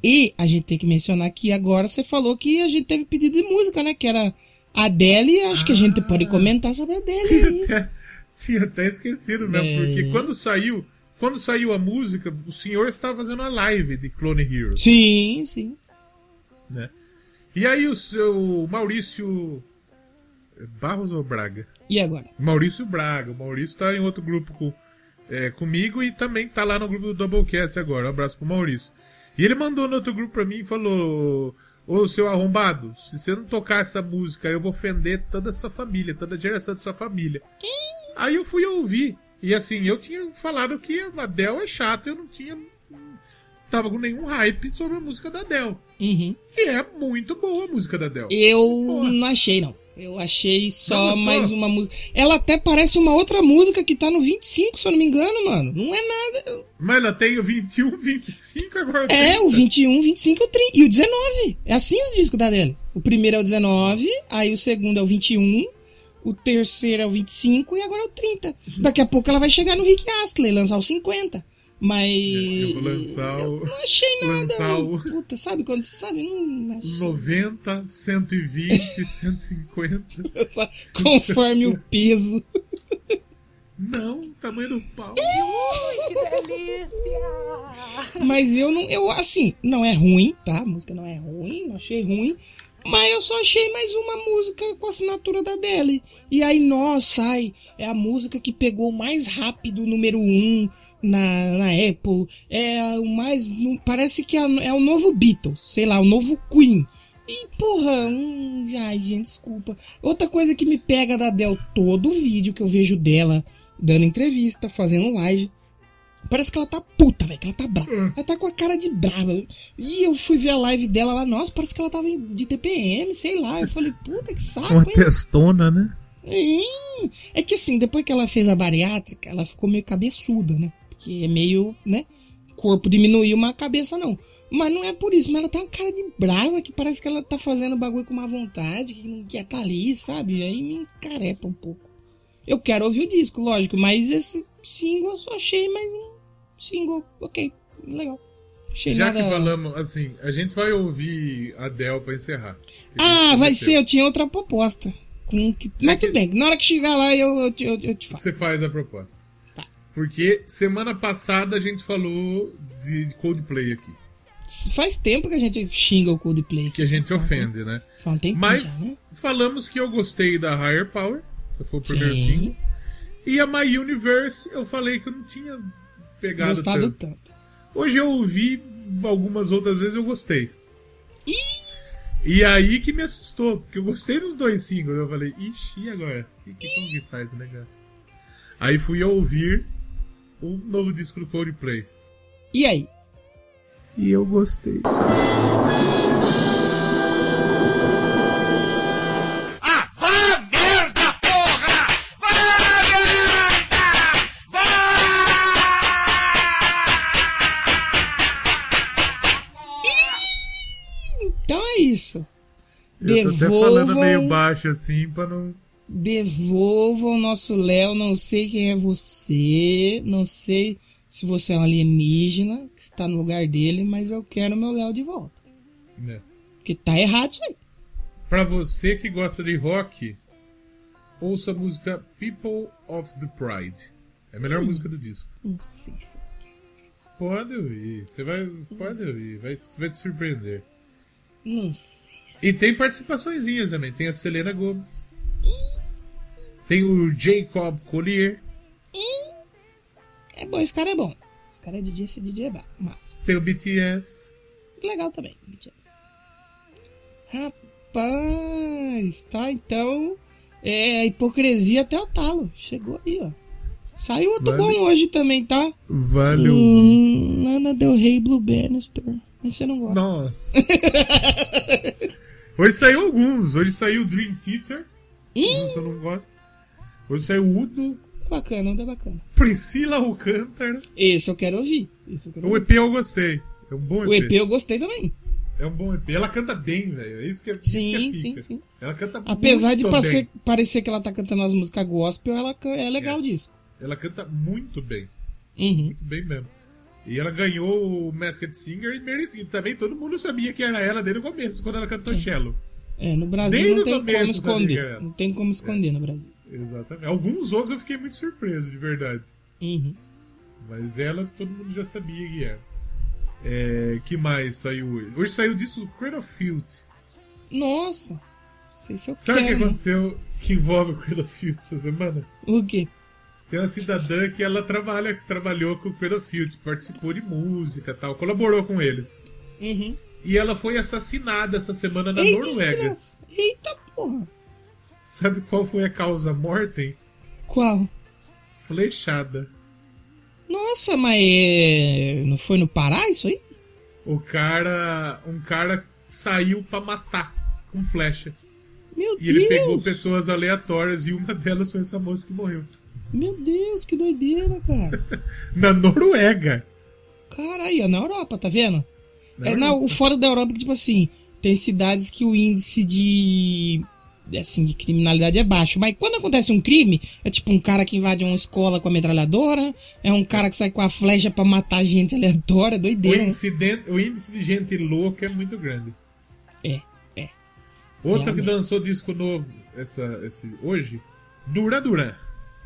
E a gente tem que mencionar que agora você falou que a gente teve pedido de música, né? Que era a Adele, e acho que a gente pode comentar sobre a Adele. Tinha até esquecido mesmo, porque quando saiu a música, o senhor estava fazendo a live de Clone Heroes. Sim. Né? E aí o seu Maurício Barros ou Braga? E agora? Maurício Braga. O Maurício tá em outro grupo comigo e também tá lá no grupo do Doublecast agora. Um abraço pro Maurício. E ele mandou no outro grupo pra mim e falou: ô, seu arrombado, se você não tocar essa música, eu vou ofender toda a sua família, toda a geração da sua família. Aí eu fui ouvir. E assim, eu tinha falado que a Adele é chata, eu não tava com nenhum hype sobre a música da Adele. Uhum. E é muito boa a música da Adele. Eu não achei, não. Eu achei só mais uma música. Ela até parece uma outra música que tá no 25, se eu não me engano, mano. Não é nada. Mano, eu tenho 21, 25 agora. É, o 21, 25 e o 30. E o 19. É assim os discos da Adele. O primeiro é o 19, aí o segundo é o 21, o terceiro é o 25 e agora é o 30. Daqui a pouco ela vai chegar no Rick Astley, lançar o 50. Mas eu vou lançar o... eu não achei nada. Lançar o... Puta, sabe quando você sabe? Não achei. 90, 120, 150. Só conforme o peso. Não, tamanho do pau. Ui, que delícia! Mas eu não. Eu, assim, não é ruim, tá? A música não é ruim, não achei ruim. Mas eu só achei mais uma música com a assinatura da Adele. E aí, nossa, ai, é a música que pegou mais rápido o número 1. Na Apple, é o mais. Parece que é o novo Beatles, sei lá, o novo Queen. E porra, ai gente, desculpa. Outra coisa que me pega da Adele, todo vídeo que eu vejo dela dando entrevista, fazendo live, parece que ela tá puta, velho, que ela tá brava. Ela tá com a cara de brava. E eu fui ver a live dela lá, nossa, parece que ela tava de TPM, sei lá. Eu falei, puta que saco, hein? Uma testona, né? É que assim, depois que ela fez a bariátrica, ela ficou meio cabeçuda, né? Que é meio, né? Corpo diminuiu, mas a cabeça não. Mas não é por isso, mas ela tem uma cara de brava que parece que ela tá fazendo bagulho com má vontade, que não quer tá ali, sabe? Aí me encarepa um pouco. Eu quero ouvir o disco, lógico, mas esse single eu só achei mais um single, ok, legal. Achei já nada... que falamos, assim, a gente vai ouvir a Adele pra encerrar. Ah, vai ser, eu tinha outra proposta. Mas tudo bem, na hora que chegar lá eu te falo. Você faz a proposta. Porque semana passada a gente falou de Coldplay aqui. Faz tempo que a gente xinga o Coldplay. Que a gente ofende, né? Faz um tempo. Mas já, né? Falamos que eu gostei da Higher Power, que foi o primeiro single. E a My Universe eu falei que eu não tinha pegado tanto. Hoje eu ouvi algumas outras vezes, eu gostei. E aí que me assustou, porque eu gostei dos dois singles. Eu falei, ixi, e agora? Como que faz o negócio? Aí fui ouvir um novo disco do Coldplay. E aí? E eu gostei. Ah, vá merda, porra! Vá merda! Vá! Então é isso. Eu tô até falando meio baixo assim pra não... Devolva o nosso Léo, não sei quem é você, não sei se você é um alienígena que está no lugar dele, mas eu quero meu Léo de volta. É. Porque tá errado isso aí. Pra você que gosta de rock, ouça a música People of the Pride. É a melhor música do disco. Não sei se... Pode ouvir, você vai, pode ouvir, vai te surpreender. Não sei se... E tem participaçõezinhas também, tem a Selena Gomez. Tem o Jacob Collier. É bom, esse cara é bom. Esse cara é DJ, esse DJ é bar. Massa. Tem o BTS. Legal também, BTS. Rapaz, tá, então... É a hipocrisia até o talo. Chegou aí, ó. Saiu outro bom hoje também, tá? Valeu. Lana Del Rey, Blue Bannister. Mas você não gosta. Nossa. Hoje saiu alguns. Hoje saiu o Dream Theater. Eu não gosto. Hoje saiu o Udo. Bacana, Udo é bacana. Priscila Alcântara. Esse eu quero ouvir. O EP eu gostei. É um bom EP. O EP eu gostei também. É um bom EP. Ela canta bem, velho. É isso que é pica. Sim. Ela canta muito bem. Apesar de parecer que ela tá cantando as músicas gospel, ela é legal disso. Ela canta muito bem. Muito bem mesmo. E ela ganhou o Masked Singer e merecia. Também todo mundo sabia que era ela desde o começo, quando ela cantou cello. É, no Brasil não tem como esconder. Não tem como esconder no Brasil. Exatamente. Alguns outros eu fiquei muito surpreso, de verdade. Mas ela, todo mundo já sabia que era. É, que mais saiu hoje? Hoje saiu disso o Cradle of Filth. Nossa! Não sei se eu quero. Sabe o que aconteceu que envolve o Cradle of Filth essa semana? O quê? Tem uma cidadã que ela trabalhou com o Cradle of Filth, participou de música e tal, colaborou com eles. E ela foi assassinada essa semana na Noruega. Desgraça. Eita porra! Sabe qual foi a causa mortem? Qual? Flechada. Nossa, mas não foi no Pará isso aí? Um cara saiu pra matar com flecha. Meu Deus! E ele pegou pessoas aleatórias e uma delas foi essa moça que morreu. Meu Deus, que doideira, cara. Na Noruega. Caralho, na Europa, tá vendo? O fora da Europa, tipo assim, tem cidades que o índice de... assim, de criminalidade é baixo, mas quando acontece um crime, é tipo um cara que invade uma escola com a metralhadora, é um cara que sai com a flecha pra matar gente aleatória, doideira. O índice de gente louca é muito grande. É. Outra que dançou disco novo hoje, Dura Dura.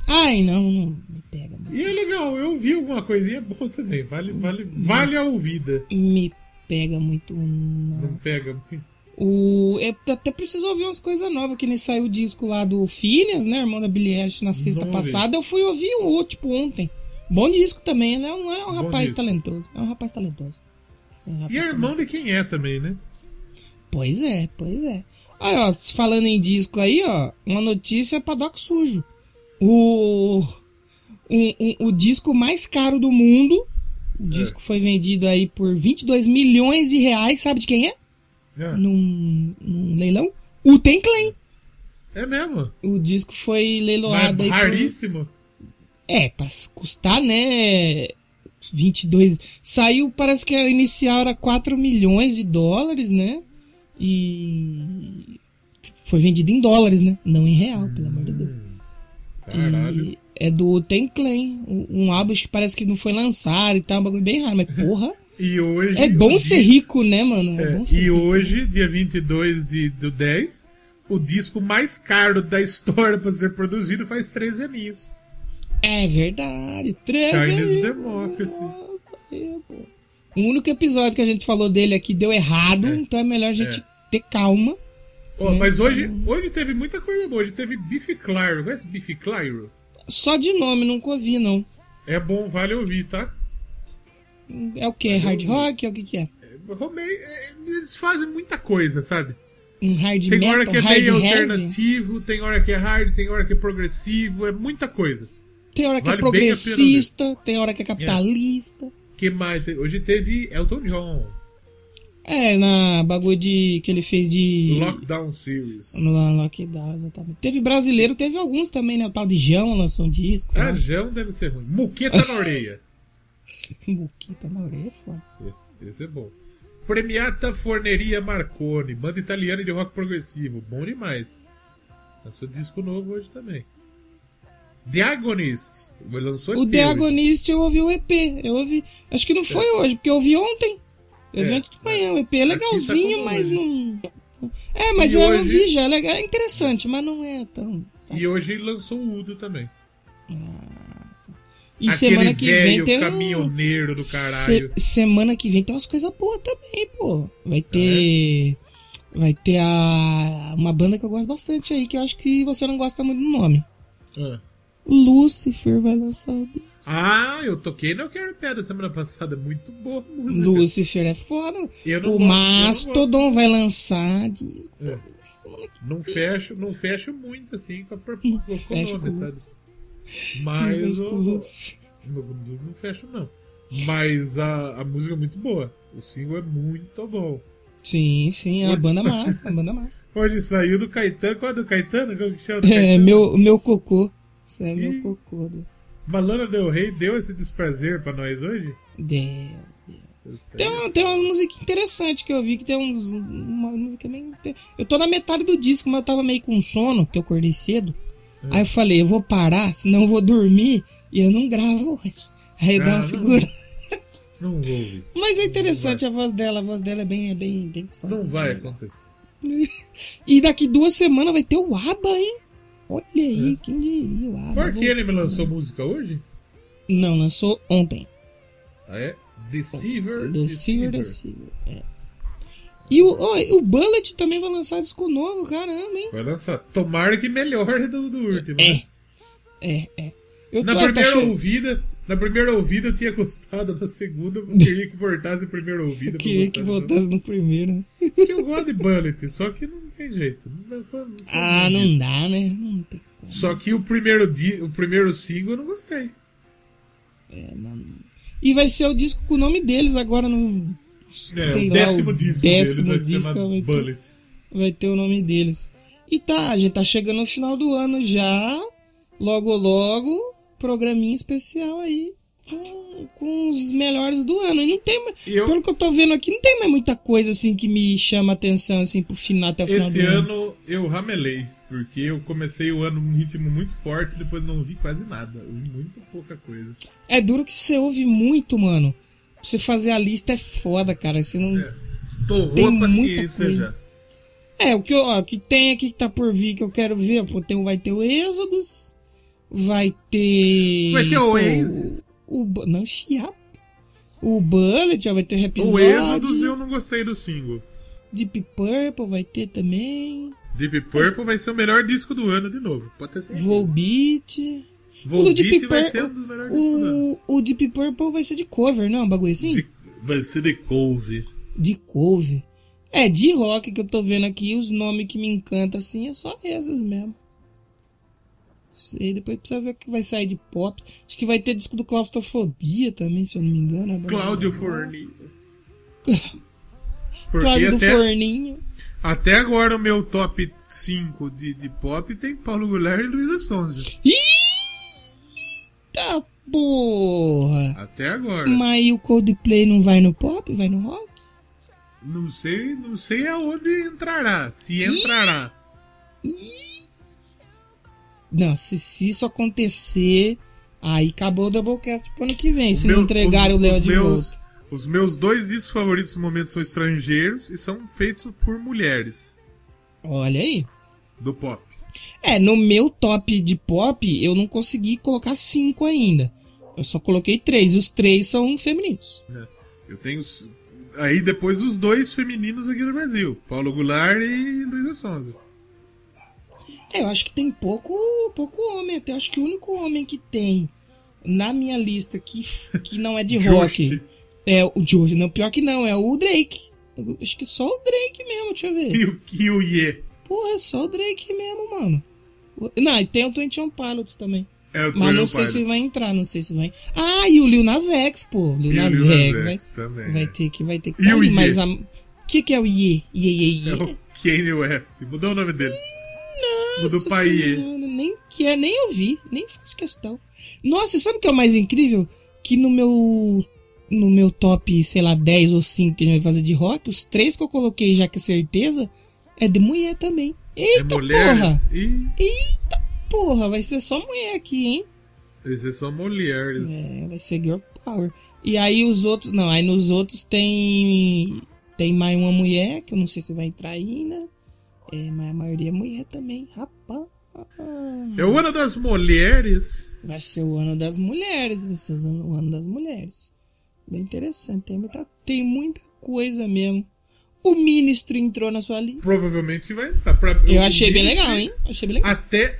Ai, não me pega. Mano. E é legal, eu vi alguma coisinha boa também, vale a ouvida. Me pega muito. Não pega muito. Eu até preciso ouvir umas coisas novas, que nem saiu o disco lá do Phineas, né? Irmão da Billie Eilish na sexta passada. Eu fui ouvir um outro, tipo, ontem. Bom disco também, né? É um rapaz talentoso. E é irmão de quem é também, né? Pois é. Aí, ó, falando em disco aí, ó, uma notícia pra Doc Sujo. O disco mais caro do mundo, o disco foi vendido aí por 22 milhões de reais, sabe de quem é? Num leilão, Wu-Tang Clan. É mesmo? O disco foi leiloado. Mas aí raríssimo? Pra custar, né? 22. Saiu, parece que a inicial era 4 milhões de dólares, né? E foi vendido em dólares, né? Não em real, pelo amor de Deus. Caralho. E é do Wu-Tang Clan. Um álbum que parece que não foi lançado e tal, um bagulho bem raro, mas porra. E hoje, é bom ser rico, né, mano? Hoje, dia 22 do 10, o disco mais caro da história pra ser produzido faz 13 aninhos. É verdade, 13 aninhos. Chinese Democracy. O único episódio que a gente falou dele aqui deu errado, então é melhor a gente ter calma. Ó, né? Mas hoje teve muita coisa boa. Hoje teve Biffy Clyro. Conhece Biffy Clyro? Só de nome, nunca ouvi, não. É bom, vale ouvir, tá? É o que? É hard rock? É o que é? Eles fazem muita coisa, sabe? Um hard rock. Tem hora que é meio alternativo, tem hora que é hard, tem hora que é progressivo, é muita coisa. Tem hora que é progressista, tem hora que é capitalista. Que mais? Hoje teve Elton John. Na bagulho de que ele fez de... Lockdown Series. Lockdown, exatamente. Teve brasileiro, teve alguns também, né? O tal de Jão lançou um disco. Jão deve ser ruim. Muqueta na orelha. Muqueta na orelha, foda. Esse é bom. Premiata Forneria Marconi, banda italiana de rock progressivo. Bom demais. Lançou disco novo hoje também. The Agonist. Lançou o The Agonist hoje. Eu ouvi o EP. Acho que não foi hoje, porque eu ouvi ontem. Eu vi ontem de manhã. O EP é legalzinho, tá, mas não. Mas eu ouvi já. É interessante, mas não é tão. E hoje lançou o Udo também. E aquele semana que vem tem caminhoneiro do caralho. Semana que vem tem umas coisas boas também, pô. Vai ter uma banda que eu gosto bastante aí, que eu acho que você não gosta muito do nome. Lucifer vai lançar o disco. Eu toquei no Eu Quero Pedra semana passada. Muito boa a música. Lucifer é foda. O Mastodon vai lançar disco. Não fecho muito assim com o nome, sabe? Mas não fecho não. Mas a música é muito boa. O single é muito bom. Sim, a banda massa. Hoje saiu do Caetano. Qual é do Caetano? Como que chama do Caetano? Meu cocô. Isso é meu cocô. Lana Del Rey deu esse desprazer pra nós hoje? Deu. Tem uma música interessante que eu vi, que tem uma música meio... Eu tô na metade do disco, mas eu tava meio com sono, porque eu acordei cedo. Aí eu falei, eu vou parar, senão eu vou dormir e eu não gravo hoje. Aí eu dou uma segurada. Não vou ouvir. Mas é interessante a voz dela. A voz dela é bem gostosa. Não vai acontecer. E daqui 2 semanas vai ter o Abba, hein? Olha aí, quem diria o Abba. Por que ele me lançou música hoje? Não, lançou ontem. Deceiver. E o Bullet também vai lançar disco novo, caramba, hein? Vai lançar. Tomara que melhore do último. Na primeira ouvida eu tinha gostado, na segunda eu queria que voltasse no primeiro ouvido. Queria que voltasse no primeiro, né? Porque eu gosto de Bullet, só que não tem jeito. Não dá, né? Não tem como. Só que o primeiro single eu não gostei. E vai ser o disco com o nome deles agora no... O décimo disco deles vai ser chamado Bullet. Vai ter o nome deles. E tá, a gente tá chegando no final do ano já, logo logo, programinha especial aí com os melhores do ano. E não tem mais, pelo que eu tô vendo aqui, não tem mais muita coisa assim que me chama a atenção assim pro final, até o final do ano. Esse ano eu ramelei, porque eu comecei o ano num ritmo muito forte, depois não ouvi quase nada, ouvi muito pouca coisa. É duro que você ouve muito, mano. Pra você fazer a lista é foda, cara. Você não. É. Torrou tem a paciência muita já. É, o que, ó, que tem aqui que tá por vir que eu quero ver, pô, tem, vai ter o Êxodos, vai ter. Vai ter o Oasis. Não, chiado. O Bullet, ó, vai ter episódio. O Êxodos eu não gostei do single. Deep Purple vai ter também. Deep Purple vai ser o melhor disco do ano de novo, pode ter certeza. Volbeat. Volbeat vai ser um dos melhores discos do ano. O Deep Purple vai ser de cover, não é um bagulho assim? Vai ser de cover. De cover. É, de rock que eu tô vendo aqui, os nomes que me encantam assim é só essas mesmo. Sei, depois precisa ver o que vai sair de pop. Acho que vai ter disco do Claustrofobia também, se eu não me engano. Cláudio Forninho. Cláudio Forninho. Até agora o meu top 5 de pop tem Paulo Goulart e Luísa Sonza. Eita porra! Até agora. Mas o Coldplay não vai no pop? Vai no rock? Não sei aonde entrará. Se entrará. Não, se isso acontecer, aí acabou o Doublecast pro ano que vem. Se não entregarem o Léo de volta. Os meus dois discos favoritos no momento são estrangeiros e são feitos por mulheres. Olha aí. Do pop. É, no meu top de pop, eu não consegui colocar 5 ainda. Eu só coloquei 3. Os 3 são femininos. É. Eu tenho... Aí depois os dois femininos aqui do Brasil, Paulo Goulart e Luísa Sonza. É, eu acho que tem pouco homem, até acho que o único homem que tem na minha lista que não é de rock é o Josh, não, pior que não, é o Drake. Eu acho que só o Drake mesmo, deixa eu ver. E o que o Ye? Porra, é só o Drake mesmo, mano. Não, e tem o 21 Pilots também. É, mas não sei se vai entrar, não sei se vai. Ah, e o Lil Nas X, pô. Lil Nas X vai ter que estar ali, mas o que é o Ye? Ye? É o Kanye West. Mudou o nome dele. Nossa, mudou pra Ye. Nem quer, nem ouvi, nem faço questão. Nossa, sabe o que é o mais incrível? Que no meu top, sei lá, 10 ou 5 que a gente vai fazer de rock, os 3 que eu coloquei já que certeza, é de mulher também. Eita, é porra! Eita! Porra, vai ser só mulher aqui, hein? Vai ser só mulheres. É, vai ser girl power. E aí os outros... Não, aí nos outros tem mais uma mulher, que eu não sei se vai entrar ainda. É, mas a maioria é mulher também. Rapaz. É o ano das mulheres. Vai ser o ano das mulheres. Vai ser o ano das mulheres. Bem interessante. Tem muita coisa mesmo. O ministro entrou na sua lista. Provavelmente vai entrar. Eu achei bem legal, hein? Achei bem legal.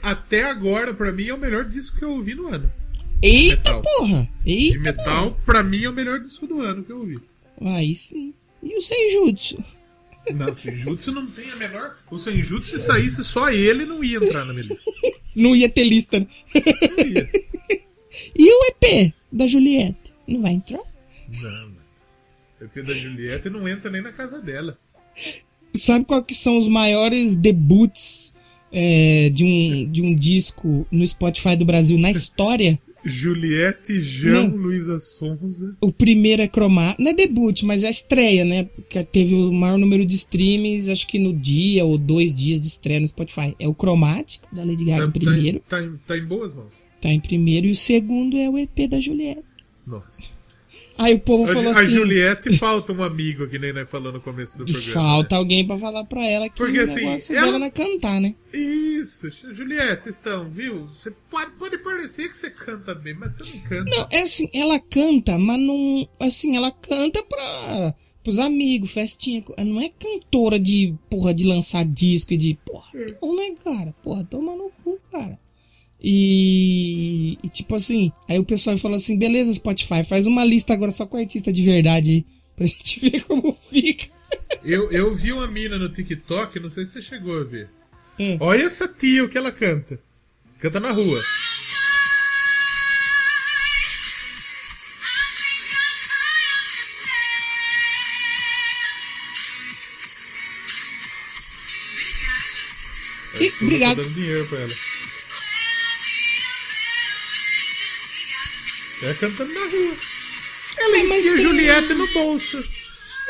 Até agora, pra mim, é o melhor disco que eu ouvi no ano. Eita porra! Eita, de metal, porra. Pra mim, é o melhor disco do ano que eu ouvi. Aí sim. E o Senjutsu? Não, o Senjutsu não tem a menor... O Senjutsu, se saísse só ele, não ia entrar na minha lista. Não ia ter lista, né? Não ia. E o EP da Juliette? Não vai entrar? Não. É porque da Juliette não entra nem na casa dela. Sabe qual que são os maiores debuts de um disco no Spotify do Brasil na história? Juliette, Jão, Luísa Sonza. O primeiro é Cromática. Não é debut, mas é a estreia, né? Porque teve o maior número de streams, acho que no dia ou 2 dias de estreia no Spotify. É o Cromática, da Lady Gaga, em primeiro. Tá em boas mãos. Tá em primeiro. E o segundo é o EP da Juliette. Nossa. Aí o povo falou assim... A Juliette falta um amigo, que nem falou no começo do programa. Falta, né? Alguém pra falar pra ela que porque, o negócio dela não é cantar, né? Isso, Juliette, então, viu? Você pode parecer que você canta bem, mas você não canta. Não, é assim, ela canta, mas não... Assim, ela canta pros amigos, festinha. Ela não é cantora de, porra, de lançar disco e de... Porra, não, né, cara? Porra, toma no cu, cara. E tipo assim, aí o pessoal falou assim: beleza, Spotify, faz uma lista agora só com artista de verdade aí, pra gente ver como fica. Eu vi uma mina no TikTok, não sei se você chegou a ver. Olha essa tia, o que ela canta. Canta na rua. E, obrigado. Tô dando dinheiro pra ela. Ela cantando na rua. Ela enfia Juliette no bolso.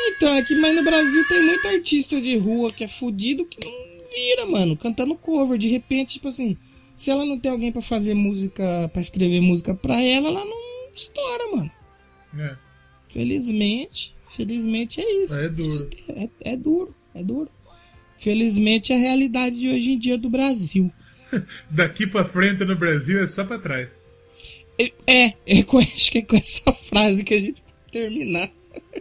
Então, aqui, mas no Brasil tem muito artista de rua que é fudido que não vira, mano. Cantando cover. De repente, tipo assim, se ela não tem alguém pra fazer música, pra escrever música pra ela, ela não estoura, mano. É. Felizmente é isso. É duro. É duro. Felizmente é a realidade de hoje em dia do Brasil. Daqui pra frente no Brasil é só pra trás. Acho que é com essa frase que a gente pode terminar.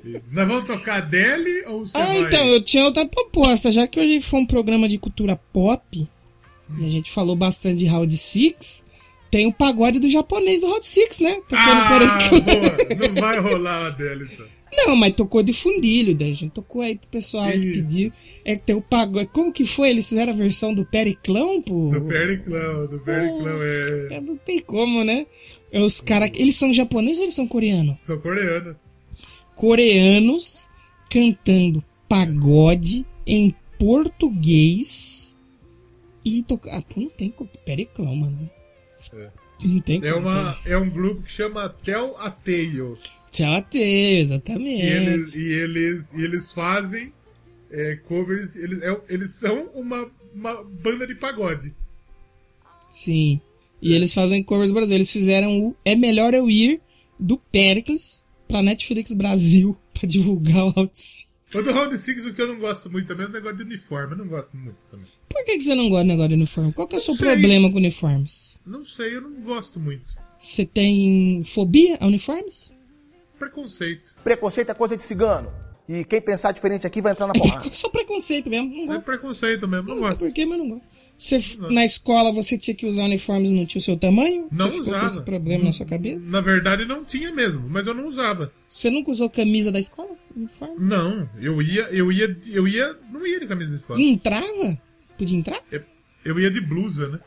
Isso. Nós vamos tocar Adele ou você vai... Então, eu tinha outra proposta. Já que hoje foi um programa de cultura pop, e a gente falou bastante de Howdy Six, tem o pagode do japonês do Howdy Six, né? Boa! Não vai rolar a Adele, então. Não, mas tocou de fundilho, daí a gente tocou aí pro pessoal aí pedir. É que tem o pagode. Como que foi? Eles fizeram a versão do Periclão, pô? Do Periclão, é. Não tem como, né? Os caras. Eles são japoneses ou eles são coreanos? São coreanos. Coreanos cantando pagode em português e tocando. Ah, pô, não tem como. Periclão, mano. É. Não tem como. É um grupo que chama Tell a Tale. Exatamente. E eles fazem covers. Eles são uma banda de pagode. Sim. E eles fazem covers do Brasil. Eles fizeram o É Melhor Eu Ir do Pericles pra Netflix Brasil pra divulgar o Howdy Six. O do Howdy Six, o que eu não gosto muito também é o negócio de uniforme. Eu não gosto muito também. Por que você não gosta do negócio de uniforme? Qual que é o seu problema com uniformes? Não sei, eu não gosto muito. Você tem fobia a uniformes? Preconceito. Preconceito é coisa de cigano. E quem pensar diferente aqui vai entrar na porrada. É só preconceito mesmo. Não gosto. É preconceito mesmo. Não gosto. Por quê, mas não gosto. Na escola você tinha que usar uniformes, não tinha o seu tamanho? Não usava. Esse problema na sua cabeça? Na verdade não tinha mesmo, mas eu não usava. Você nunca usou camisa da escola? Uniforme? Não. Não ia de camisa da escola. Entrava? Podia entrar? Eu ia de blusa, né?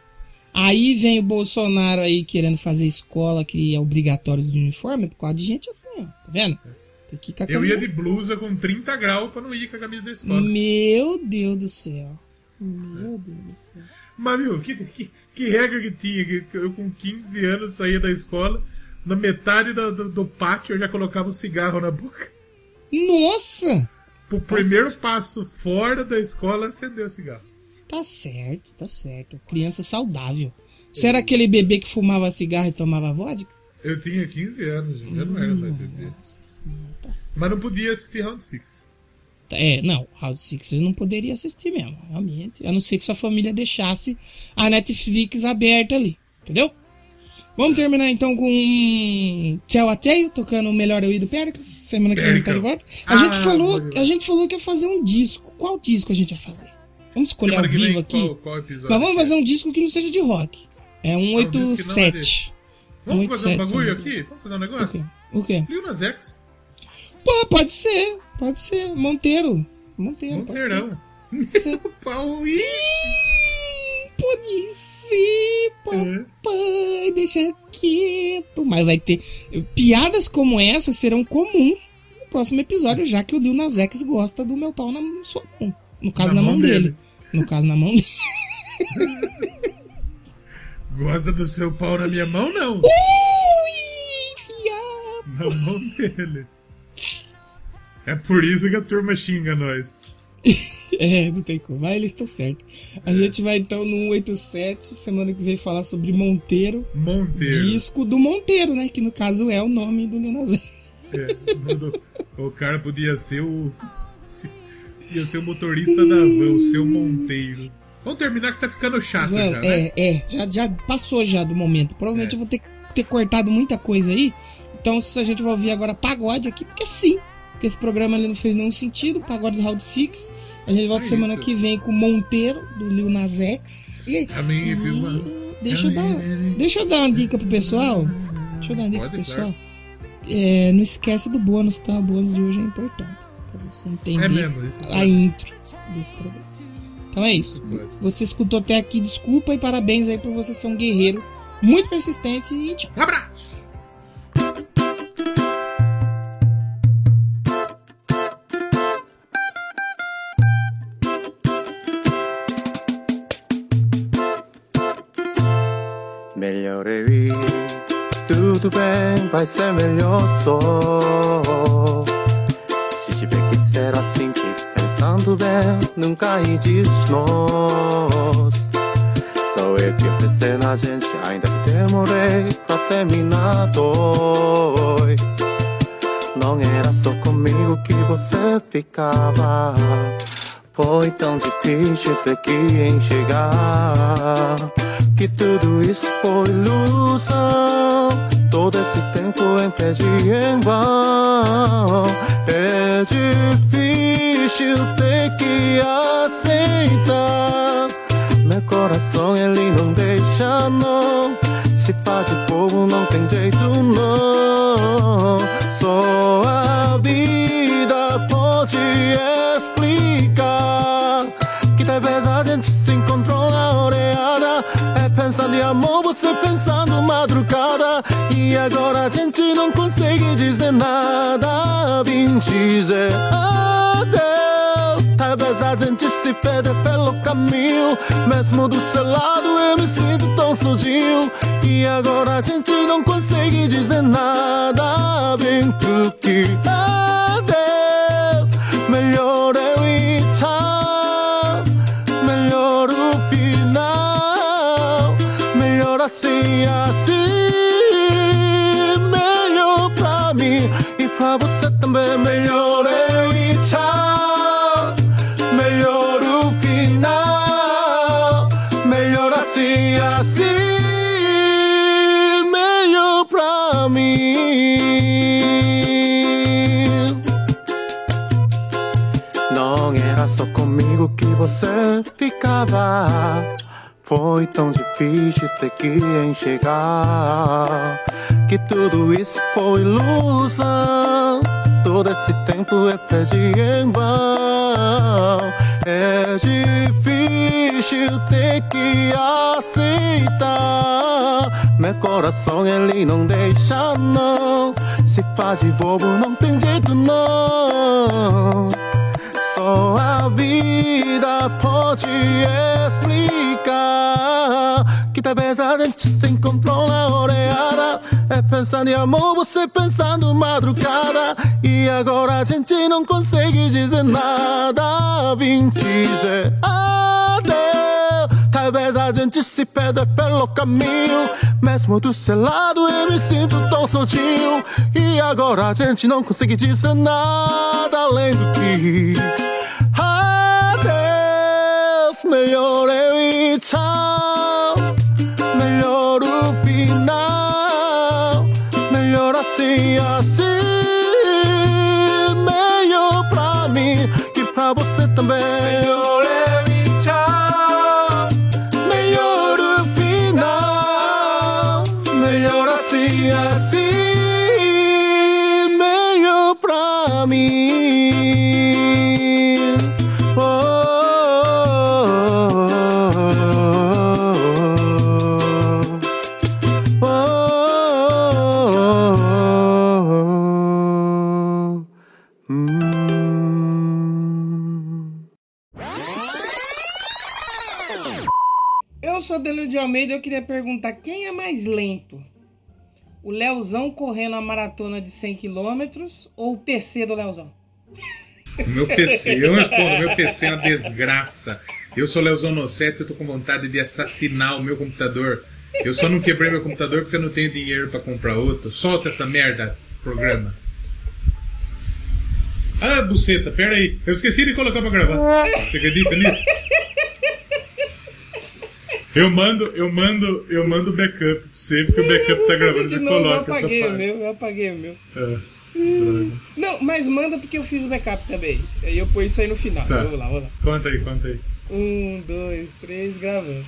Aí vem o Bolsonaro aí querendo fazer escola que é obrigatório de uniforme por causa de gente assim, ó. Tá vendo? Eu ia de blusa com 30 graus pra não ir com a camisa da escola. Meu Deus do céu. Mas, viu, que regra que tinha? Que eu com 15 anos saía da escola, na metade do pátio eu já colocava um cigarro na boca. Nossa! Pro primeiro passo fora da escola, acendeu o cigarro. Tá certo. Criança saudável. Você era aquele bebê que fumava cigarro e tomava vodka? Eu tinha 15 anos, gente. Eu não era mais bebê. Nossa senhora, tá certo. Mas não podia assistir Round 6. Não. Round 6 você não poderia assistir mesmo, realmente. A não ser que sua família deixasse a Netflix aberta ali, entendeu? Vamos terminar então com um Tell a Tale, tocando o Melhor Eu Ir do Pericles. Semana que vem a gente tá de volta. A gente falou que ia fazer um disco. Qual disco a gente vai fazer? Vamos escolher ao vivo aqui. Qual episódio? Mas vamos fazer um disco que não seja de rock. É um 87. Vamos fazer um bagulho aqui? Vamos fazer um negócio? O quê? Lil Nas X. Pô, pode ser. Monteiro. Monteirão. Pode ser, papai. Deixa quieto. Mas vai ter... Piadas como essa serão comuns no próximo episódio, já que o Lil Nas X gosta do meu pau na sua mão. No caso, na mão dele. Gosta do seu pau na minha mão, não? Ui, fiado. Na mão dele. É por isso que a turma xinga nós. Não tem como. Mas eles estão certos. A gente vai, então, no 187, semana que vem, falar sobre Monteiro. Disco do Monteiro, né? Que, no caso, é o nome do Lil Nas X. O cara podia ser o... Ia ser o motorista da van, o seu Monteiro. Vamos terminar que tá ficando chato já, né? Já passou já do momento. Provavelmente eu vou ter cortado muita coisa aí. Então a gente vai ouvir agora pagode aqui, porque esse programa ali não fez nenhum sentido. Pagode do Round 6. A gente volta semana que vem com o Monteiro, do Lil Nas X. Deixa eu dar uma dica pro pessoal. Não esquece do bônus, tá? O bônus de hoje é importante. Você entender a intro desse programa. Então é isso. Você escutou até aqui, desculpa e parabéns aí por você ser um guerreiro muito persistente e tchau. Um abraço! eu revi. Tudo bem, vai ser melhor só. Se tiver que ser assim, que pensando bem, nunca ir diz nós. Só é que eu pensei na gente, ainda que demorei pra terminar, dói. Não era só comigo que você ficava. Foi tão difícil ter que enxergar que tudo isso foi ilusão. Todo esse tempo eu perdi em vão. É difícil ter que aceitar. Meu coração ele não deixa não. Se faz de fogo não tem jeito não. Só a vida pode explicar que talvez a gente se encontrou na orelhada. É pensando em amor, você pensando madrugada. E agora a gente não consegue dizer nada. Vim dizer adeus. Talvez a gente se perda pelo caminho. Mesmo do seu lado eu me sinto tão sozinho. E agora a gente não consegue dizer nada. Vim porque adeus. Melhor eu ir tchau. Melhor o final. Melhor assim, assim. Melhor pra mim e pra você também. Melhor eu ir tchau. Melhor o final. Melhor assim, assim. Melhor pra mim. Não era só comigo que você ficava. Foi tão difícil ter que enxergar que tudo isso foi ilusão. Todo esse tempo eu perdi em vão. É difícil ter que aceitar. Meu coração ele não deixa não. Se faz de bobo não tem jeito não. Só a vida pode explicar que talvez a gente se encontrou na orelhada. É pensando em amor, você pensando madrugada. E agora a gente não consegue dizer nada. Vim dizer adeus. Talvez a gente se perda pelo caminho. Mesmo do seu lado eu me sinto tão sozinho. E agora a gente não consegue dizer nada além do que adeus. Melhor eu ir tchau. Melhor o final. Melhor assim, assim. Melhor pra mim e pra você também. Melhor eu ir tchau. Assim, melhor pra mim. Oh, oh, oh, oh, oh, oh. Eu sou Danilo de Almeida e eu queria perguntar quem é mais lento? O Leozão correndo a maratona de 100 km ou o PC do Leozão? Meu PC, eu respondo, meu PC é uma desgraça. Eu sou Leozão Nocete, eu tô com vontade de assassinar o meu computador. Eu só não quebrei meu computador porque eu não tenho dinheiro pra comprar outro. Solta essa merda, programa. Ah, buceta, pera aí. Eu esqueci de colocar pra gravar. Você acredita nisso? Eu mando backup pra você, porque o backup tá gravando, você coloca. Eu apaguei o meu. É. Não, mas manda porque eu fiz o backup também. Aí eu pôr isso aí no final. Tá. Vamos lá. Conta aí. 1, 2, 3, gravando.